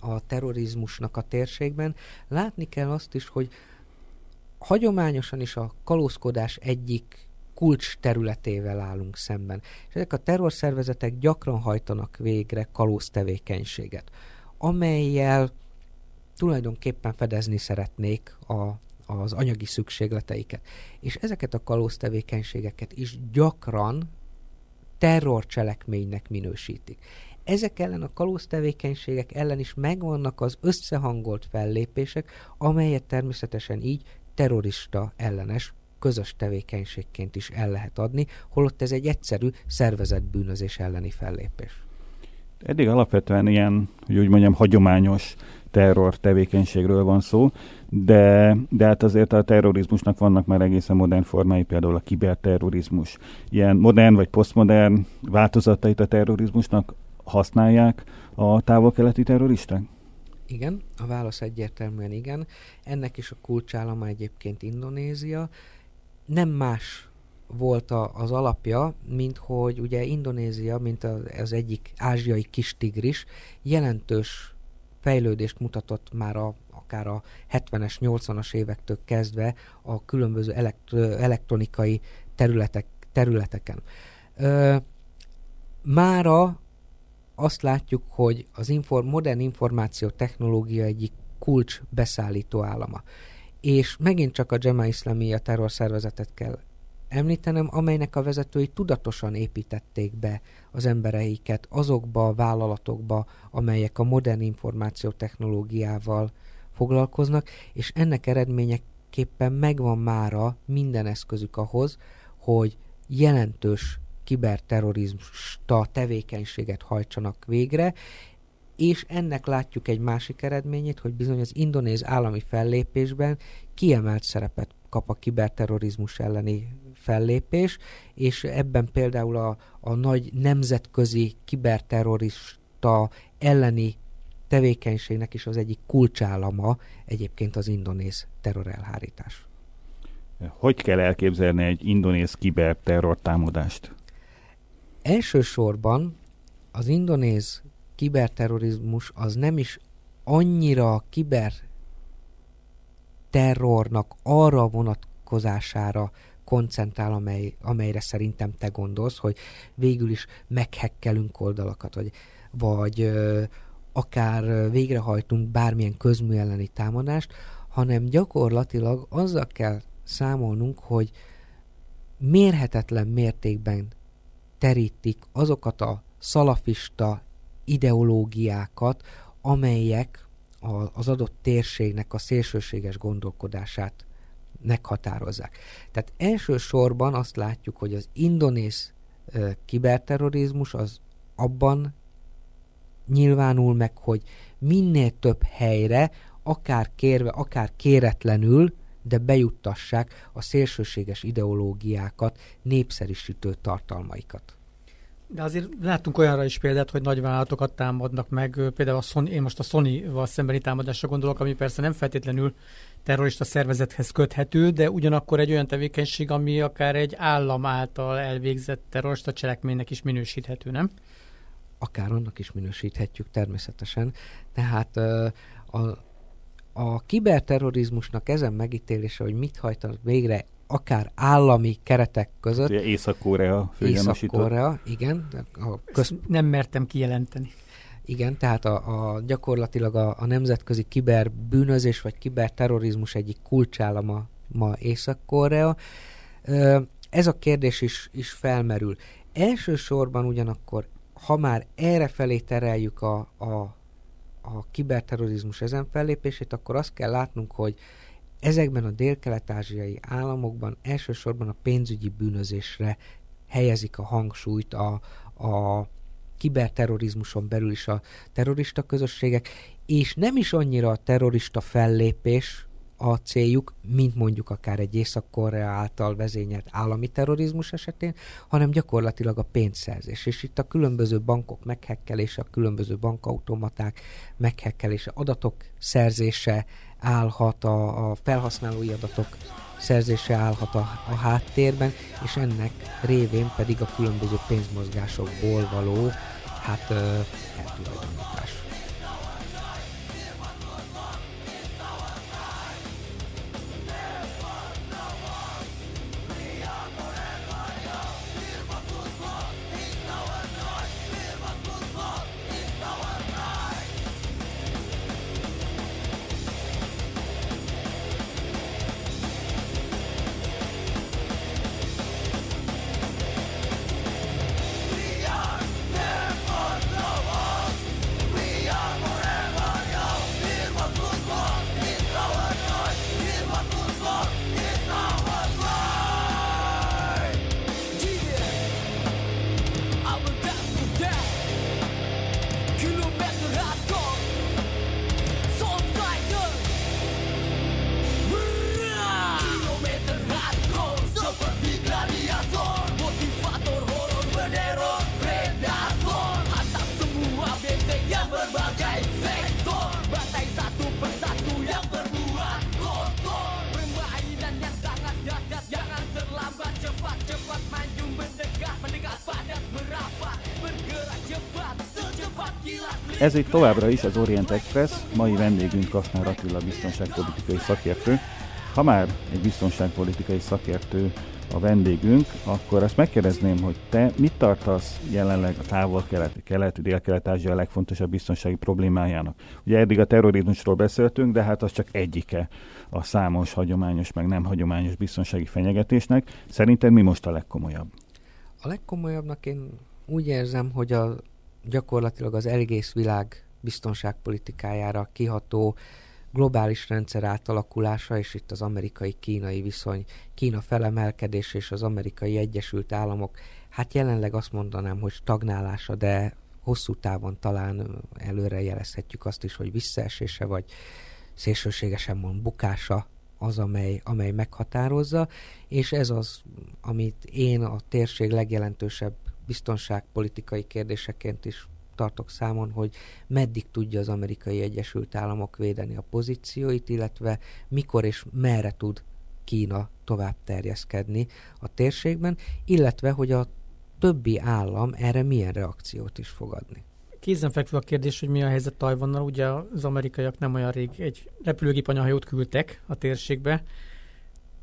a terrorizmusnak a térségben, látni kell azt is, hogy hagyományosan is a kalózkodás egyik kulcs területével állunk szemben. És ezek a terrorszervezetek gyakran hajtanak végre kalóztevékenységet, amellyel tulajdonképpen fedezni szeretnék a az anyagi szükségleteiket. És ezeket a kalóztevékenységeket is gyakran terrorcselekménynek minősítik. Ezek ellen a kalóztevékenységek ellen is megvannak az összehangolt fellépések, amelyet természetesen így terrorista ellenes közös tevékenységként is el lehet adni, holott ez egy egyszerű szervezett bűnözés elleni fellépés. Eddig alapvetően ilyen, hogy úgy mondjam, hagyományos terror tevékenységről van szó, de, de hát azért a terrorizmusnak vannak már egészen modern formái, például a kiberterrorizmus. Ilyen modern vagy posztmodern változatait a terrorizmusnak használják a távol-keleti terroristák? Igen, a válasz egyértelműen igen. Ennek is a kulcsállama egyébként Indonézia. Nem más volt az alapja, mint hogy ugye Indonézia, mint az egyik ázsiai kis tigris, jelentős fejlődést mutatott már a, akár a hetvenes, nyolcvanas évektől kezdve a különböző elekt, elektronikai területek, területeken. Ö, mára azt látjuk, hogy az inform, modern információ technológia egyik kulcs beszállító állama. És megint csak a Jema Islamia terrorszervezetet kell említenem, amelynek a vezetői tudatosan építették be az embereiket azokba a vállalatokba, amelyek a modern információtechnológiával foglalkoznak, és ennek eredményeképpen megvan mára minden eszközük ahhoz, hogy jelentős kiberterrorizmusta tevékenységet hajtsanak végre, és ennek látjuk egy másik eredményét, hogy bizony az indonéz állami fellépésben kiemelt szerepet kap a kiberterrorizmus elleni fellépés, és ebben például a, a nagy nemzetközi kiberterrorista elleni tevékenységnek is az egyik kulcsállama egyébként az indonéz terrorelhárítás. Hogy kell elképzelni egy indonéz kiberterror támadást? Elsősorban az indonéz kiberterrorizmus az nem is annyira kiberterrornak arra vonatkozására koncentrál, amely, amelyre szerintem te gondolsz, hogy végül is meghekkelünk oldalakat, vagy, vagy ö, akár végrehajtunk bármilyen közmű elleni támadást, hanem gyakorlatilag azzal kell számolnunk, hogy mérhetetlen mértékben terítik azokat a szalafista ideológiákat, amelyek a, az adott térségnek a szélsőséges gondolkodását meghatározzák. Tehát elsősorban azt látjuk, hogy az indonéz uh, kiberterrorizmus az abban nyilvánul meg, hogy minél több helyre, akár kérve, akár kéretlenül, de bejuttassák a szélsőséges ideológiákat, népszerűsítő tartalmaikat. De azért láttunk olyanra is példát, hogy nagyvállalatokat támadnak meg, például a Sony, én most a Sony-val szembeni támadásra gondolok, ami persze nem feltétlenül terrorista szervezethez köthető, de ugyanakkor egy olyan tevékenység, ami akár egy állam által elvégzett terrorista cselekménynek is minősíthető, nem? Akár annak is minősíthetjük természetesen. Tehát a A kiberterrorizmusnak ezen megítélése, hogy mit hajtanak végre akár állami keretek között. Észak-Korea főgyanúsított. Észak-Korea, igen. A köz... nem mertem kijelenteni. Igen, tehát a, a gyakorlatilag a, a nemzetközi kiberbűnözés vagy kiberterrorizmus egyik kulcsállama ma Észak-Korea. Ez a kérdés is, is felmerül. Elsősorban ugyanakkor, ha már errefelé tereljük a, a a kiberterrorizmus ezen fellépését, akkor azt kell látnunk, hogy ezekben a délkelet-ázsiai államokban elsősorban a pénzügyi bűnözésre helyezik a hangsúlyt a, a kiberterrorizmuson belül is a terrorista közösségek, és nem is annyira a terrorista fellépés a céljuk, mint mondjuk akár egy Észak-Korea által vezényelt állami terrorizmus esetén, hanem gyakorlatilag a pénzszerzés. És itt a különböző bankok meghekkelése, a különböző bankautomaták meghekkelése, adatok szerzése állhat, a, a felhasználói adatok szerzése állhat a, a háttérben, és ennek révén pedig a különböző pénzmozgásokból való hát, eltulajdonítás. We Ez itt továbbra is az Orient Express, mai vendégünk Kasznár Attila biztonságpolitikai szakértő. Ha már egy biztonságpolitikai szakértő a vendégünk, akkor azt megkérdezném, hogy te mit tartasz jelenleg a távol-keleti, keleti, dél-kelet-ázsia legfontosabb biztonsági problémájának? Ugye eddig a terrorizmusról beszéltünk, de hát az csak egyike a számos hagyományos, meg nem hagyományos biztonsági fenyegetésnek. Szerinted mi most a legkomolyabb? A legkomolyabbnak én úgy érzem, hogy a, gyakorlatilag az egész világ biztonságpolitikájára kiható globális rendszer átalakulása, és itt az amerikai-kínai viszony, Kína felemelkedés és az amerikai Egyesült Államok, hát jelenleg azt mondanám, hogy stagnálása, de hosszú távon talán előre jelezhetjük azt is, hogy visszaesése, vagy szélsőségesen mond bukása az, amely, amely meghatározza, és ez az, amit én a térség legjelentősebb biztonságpolitikai kérdéseként is tartok számon, hogy meddig tudja az amerikai Egyesült Államok védeni a pozícióit, illetve mikor és merre tud Kína tovább terjeszkedni a térségben, illetve hogy a többi állam erre milyen reakciót is fog adni. Kézenfekvő a kérdés, hogy mi a helyzet Tajvannal. Ugye az amerikaiak nem olyan rég egy repülőgép anyahajót küldtek a térségbe.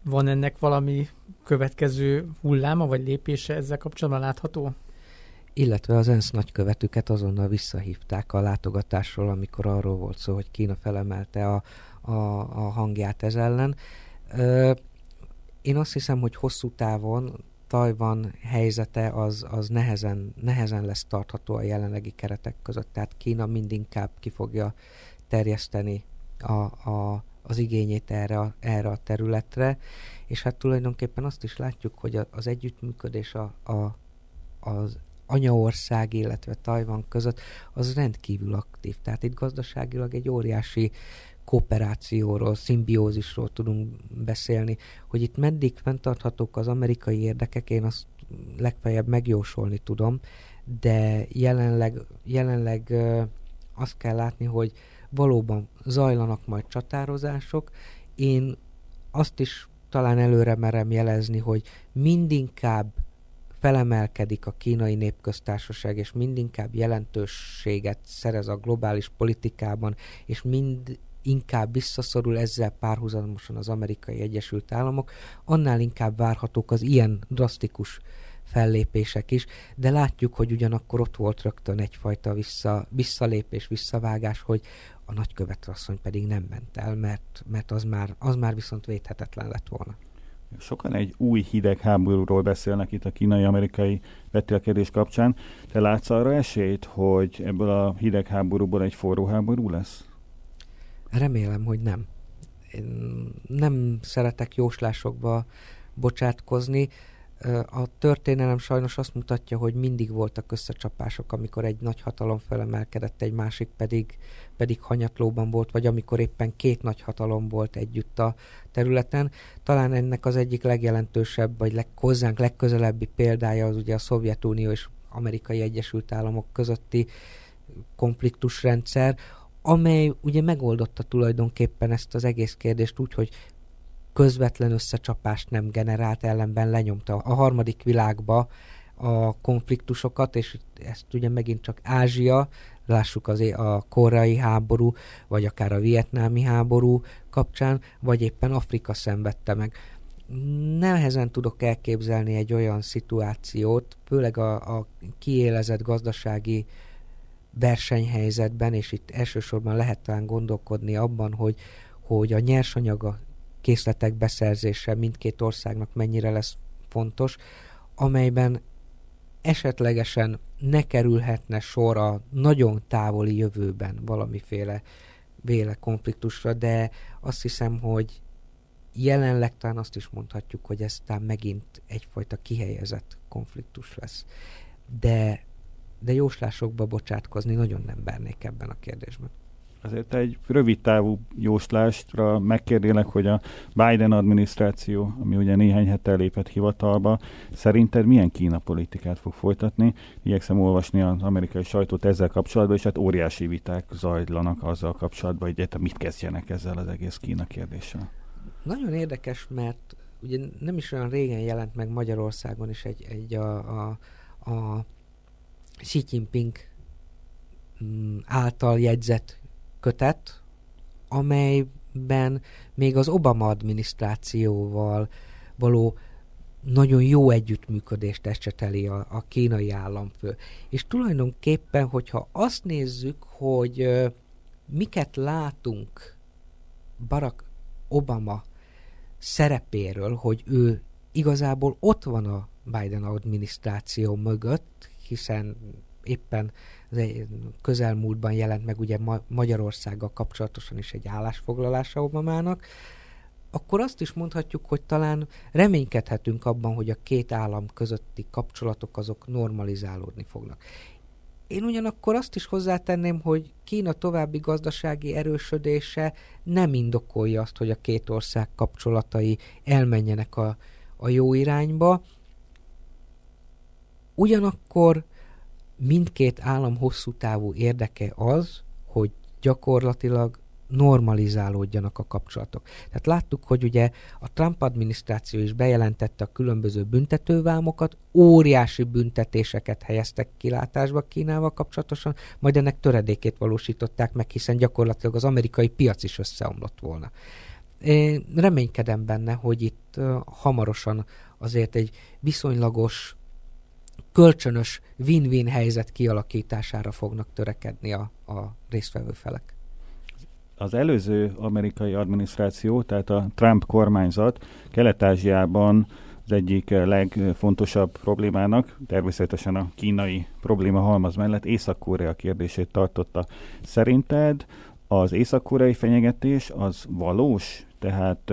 Van ennek valami következő hulláma vagy lépése ezzel kapcsolatban látható? Illetve az ENSZ nagykövetüket azonnal visszahívták a látogatásról, amikor arról volt szó, hogy Kína felemelte a, a, a hangját ez ellen. Ö, én azt hiszem, hogy hosszú távon Tajvan helyzete az, az nehezen, nehezen lesz tartható a jelenlegi keretek között. Tehát Kína mindinkább ki fogja terjeszteni a, a, az igényét erre a, erre a területre, és hát tulajdonképpen azt is látjuk, hogy a, az együttműködés a, a, az anyaország, illetve Tajvan között, az rendkívül aktív. Tehát itt gazdaságilag egy óriási kooperációról, szimbiózisról tudunk beszélni, hogy itt meddig fenntarthatók az amerikai érdekek, én azt legfeljebb megjósolni tudom, de jelenleg, jelenleg azt kell látni, hogy valóban zajlanak majd csatározások. Én azt is talán előre merem jelezni, hogy mindinkább felemelkedik a Kínai Népköztársaság, és mindinkább jelentőséget szerez a globális politikában, és mind inkább visszaszorul ezzel párhuzamosan az amerikai Egyesült Államok, annál inkább várhatók az ilyen drasztikus fellépések is, de látjuk, hogy ugyanakkor ott volt rögtön egyfajta vissza, visszalépés, visszavágás, hogy a nagykövetasszony pedig nem ment el, mert, mert az, már, az már viszont védhetetlen lett volna. Sokan egy új hidegháborúról beszélnek itt a kínai-amerikai vetélkedés kapcsán. Te látsz arra esélyt, hogy ebből a hidegháborúból egy forró háború lesz? Remélem, hogy nem. Én nem szeretek jóslásokba bocsátkozni. A történelem sajnos azt mutatja, hogy mindig voltak összecsapások, amikor egy nagy hatalom felemelkedett, egy másik pedig, pedig hanyatlóban volt, vagy amikor éppen két nagy hatalom volt együtt a területen. Talán ennek az egyik legjelentősebb, vagy leg, hozzánk legközelebbi példája az ugye a Szovjetunió és Amerikai Egyesült Államok közötti konfliktusrendszer, amely ugye megoldotta tulajdonképpen ezt az egész kérdést úgy, hogy közvetlen összecsapást nem generált, ellenben lenyomta a harmadik világba a konfliktusokat, és ezt ugye megint csak Ázsia, lássuk azért a koreai háború, vagy akár a vietnámi háború kapcsán, vagy éppen Afrika szenvedte meg. Nehezen tudok elképzelni egy olyan szituációt, főleg a, a kiélezett gazdasági versenyhelyzetben, és itt elsősorban lehet talán gondolkodni abban, hogy, hogy a nyersanyaga készletek beszerzése mindkét országnak mennyire lesz fontos, amelyben esetlegesen ne kerülhetne sor a nagyon távoli jövőben valamiféle véle konfliktusra, de azt hiszem, hogy jelenleg talán azt is mondhatjuk, hogy ez talán megint egyfajta kihelyezett konfliktus lesz. De, de jóslásokba bocsátkozni nagyon nem bárnék ebben a kérdésben. Azért egy rövid távú jóslásra megkérdélek, hogy a Biden adminisztráció, ami ugye néhány hete lépett hivatalba, szerinted milyen Kína politikát fog folytatni? Igyekszem olvasni az amerikai sajtót ezzel kapcsolatban, és hát óriási viták zajlanak azzal kapcsolatban, hogy egyáltalán mit kezdjenek ezzel az egész Kína kérdéssel. Nagyon érdekes, mert ugye nem is olyan régen jelent meg Magyarországon is egy, egy a, a, a Xi Jinping által jegyzett kötet, amelyben még az Obama adminisztrációval való nagyon jó együttműködést ecseteli a, a kínai államfő. És tulajdonképpen, hogyha azt nézzük, hogy ö, miket látunk Barack Obama szerepéről, hogy ő igazából ott van a Biden adminisztráció mögött, hiszen éppen közelmúltban jelent meg ugye Ma- Magyarországgal kapcsolatosan is egy állásfoglalása Obamának, akkor azt is mondhatjuk, hogy talán reménykedhetünk abban, hogy a két állam közötti kapcsolatok azok normalizálódni fognak. Én ugyanakkor azt is hozzátenném, hogy Kína további gazdasági erősödése nem indokolja azt, hogy a két ország kapcsolatai elmenjenek a, a jó irányba. Ugyanakkor mindkét állam hosszú távú érdeke az, hogy gyakorlatilag normalizálódjanak a kapcsolatok. Tehát láttuk, hogy ugye a Trump adminisztráció is bejelentette a különböző büntetővámokat, óriási büntetéseket helyeztek kilátásba Kínával kapcsolatosan, majd ennek töredékét valósították meg, hiszen gyakorlatilag az amerikai piac is összeomlott volna. Én reménykedem benne, hogy itt uh, hamarosan azért egy viszonylagos, kölcsönös win-win helyzet kialakítására fognak törekedni a, a résztvevő felek. Az előző amerikai adminisztráció, tehát a Trump kormányzat Kelet-Ázsiában az egyik legfontosabb problémának, természetesen a kínai probléma halmaz mellett Észak-Korea kérdését tartotta. Szerinted az észak-koreai fenyegetés az valós? Tehát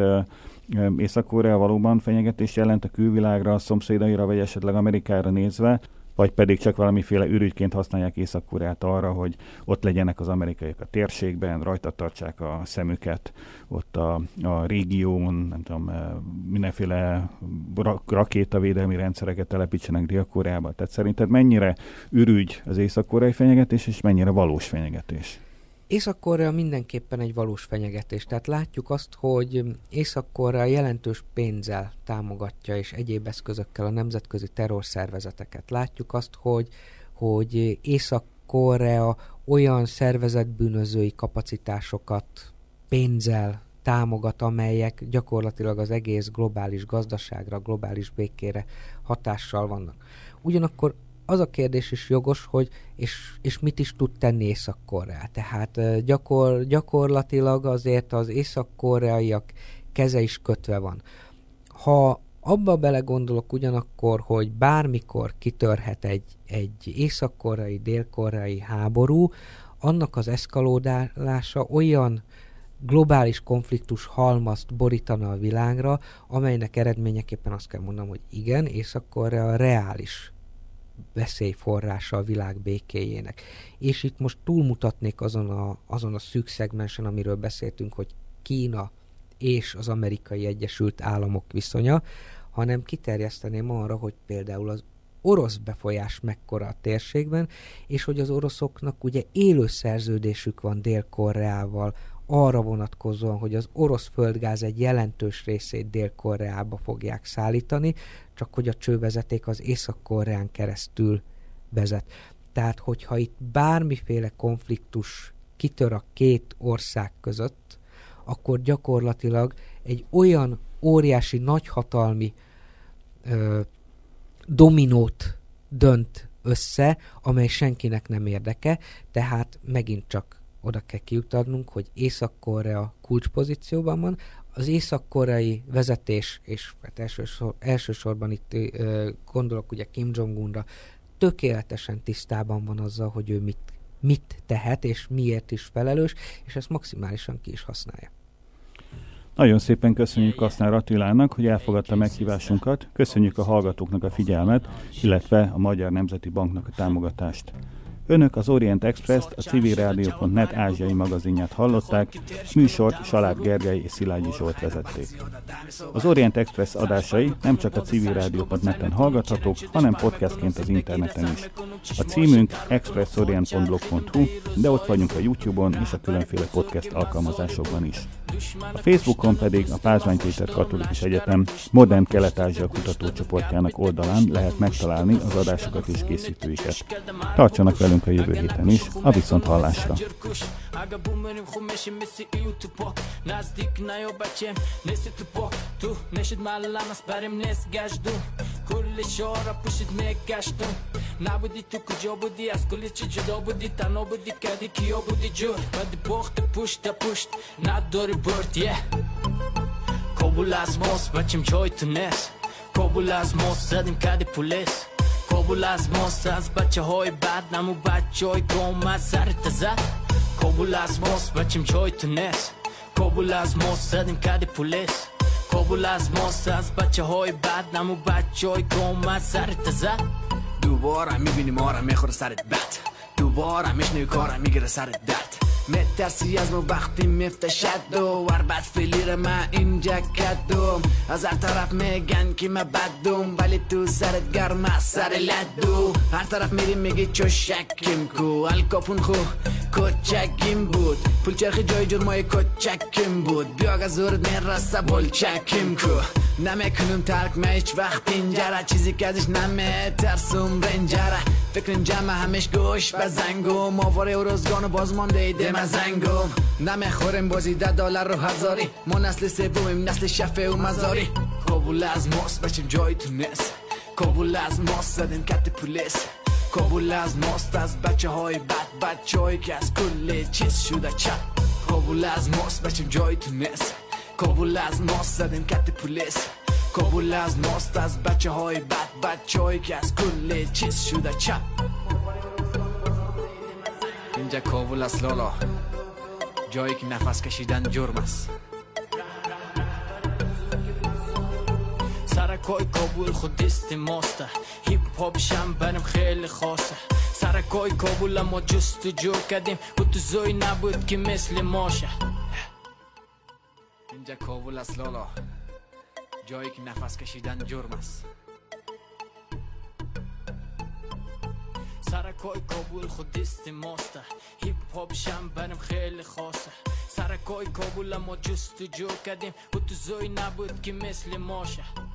Észak-Korea valóban fenyegetés jelent a külvilágra, a szomszédaira, vagy esetleg Amerikára nézve, vagy pedig csak valamiféle ürügyként használják Észak-Koreát arra, hogy ott legyenek az amerikaiak a térségben, rajta tartsák a szemüket ott a, a régión, nem tudom, mindenféle rak- rakétavédelmi rendszereket telepítsenek Dél-Koreába. Tehát szerinted mennyire ürügy az észak-koreai fenyegetés, és mennyire valós fenyegetés? Észak-Korea mindenképpen egy valós fenyegetés. Tehát látjuk azt, hogy Észak-Korea jelentős pénzzel támogatja és egyéb eszközökkel a nemzetközi terrorszervezeteket. Látjuk azt, hogy, hogy Észak-Korea olyan szervezetbűnözői kapacitásokat pénzzel támogat, amelyek gyakorlatilag az egész globális gazdaságra, globális békére hatással vannak. Ugyanakkor az a kérdés is jogos, hogy és, és mit is tud tenni Észak-Korea. Tehát gyakor, gyakorlatilag azért az észak-koreaiak keze is kötve van. Ha abba belegondolok ugyanakkor, hogy bármikor kitörhet egy, egy észak-koreai, dél-koreai háború, annak az eszkalódálása olyan globális konfliktus halmazt borítana a világra, amelynek eredményeképpen azt kell mondanom, hogy igen, Észak-Korea reális veszélyforrása a világ békéjének. És itt most túlmutatnék azon a, azon a szűk szegmensen, amiről beszéltünk, hogy Kína és az Amerikai Egyesült Államok viszonya, hanem kiterjeszteném arra, hogy például az orosz befolyás mekkora a térségben, és hogy az oroszoknak ugye élő szerződésük van Dél-Koreával, arra vonatkozóan, hogy az orosz földgáz egy jelentős részét Dél-Koreába fogják szállítani, csak hogy a csővezeték az Észak-Koreán keresztül vezet. Tehát, hogyha itt bármiféle konfliktus kitör a két ország között, akkor gyakorlatilag egy olyan óriási, nagyhatalmi ö, dominót dönt össze, amely senkinek nem érdeke, tehát megint csak oda kell kiutatnunk, hogy Észak-Korea kulcspozícióban van. Az észak-koreai vezetés, és hát elsősor, elsősorban itt ö, gondolok ugye Kim Jong-unra, tökéletesen tisztában van azzal, hogy ő mit, mit tehet, és miért is felelős, és ezt maximálisan ki is használja. Nagyon szépen köszönjük Kasznár Attilának, hogy elfogadta meghívásunkat. Köszönjük a hallgatóknak a figyelmet, illetve a Magyar Nemzeti Banknak a támogatást. Önök az Orient Express-t, a civilradio pont net ázsiai magazinját hallották, műsort Salád Gergely és Szilágyi Zsolt vezették. Az Orient Express adásai nem csak a civilradio pont neten hallgathatók, hanem podcastként az interneten is. A címünk expressorient pont blog pont hu, de ott vagyunk a YouTube-on és a különféle podcast alkalmazásokban is. A Facebookon pedig a Pázmány Péter Katolikus Egyetem modern Kelet-Ázsia kutatócsoportjának oldalán lehet megtalálni az adásokat és készítőiket. Tartsanak velünk a jövő héten is, a viszonthallásra! Yeah. Kobul az most, bacim joy to nest. Kobul az most, zadim kadi pulis. Kobul az most, az bacsa hoj bad, namu bacsoy goma sartaza. Kobul az most, bacim joy to nest. Kobul az most, zadim kadi pulis. Kobul az most, az bacsa hoj bad, namu bacsoy goma sartaza. Dubora mibinim ora mejor sarit bat. Dubora mishnu kora migra sarit dat. من ترسیزم وقتی میفتشد و عربت فیلیر من اینجا کدوم از هر طرف میگن که من بدوم ولی تو سرت گرم از سر لدو هر طرف میری میگی چو شکیم کو الکاپون خو کچکیم بود پولچرخی جای جرمای کچکیم بود بیا گذورت میرسه بولچکیم کو نمیکنم ترک من هیچ وقت اینجره چیزی که ازش نمیترسم رنجره فکرم جمع همش گوش و زنگم آواره و روزگان و بازمانده ایده من زنگم نمیخورم بازی ده دلار رو هزاری ما نسل سومیم نسل شفه و مزاری کابول از ماست بچم جای تو نیست کابول از ماست زدیم کت پولیس کابول از ماست از بچه های بد بچه هایی که از کل چیز شده چپ کابول از ماست بچم جای تو نیست کابول از ماست زدیم کت پولیس کابول از ماست از بچه های بد بچه هایی که از کل چیز شده چپ اینجا کابول از لالا جایی که نفس کشیدن جرم است سرکای کابول خود دست ماست هیپ هاپ شم برم خیلی خاصه سرکای کابول ما جست جو کردیم و تو زوی نبود که مثل ماشه اینجا کابول از لالا جایی که نفس کشیدن جرم است سرکای کابول خود دست ماست هیپ هاپ شم برم خیلی خاصه سرکای کابول ما جست جو کردیم و تو زوی نبود که مثل ماشه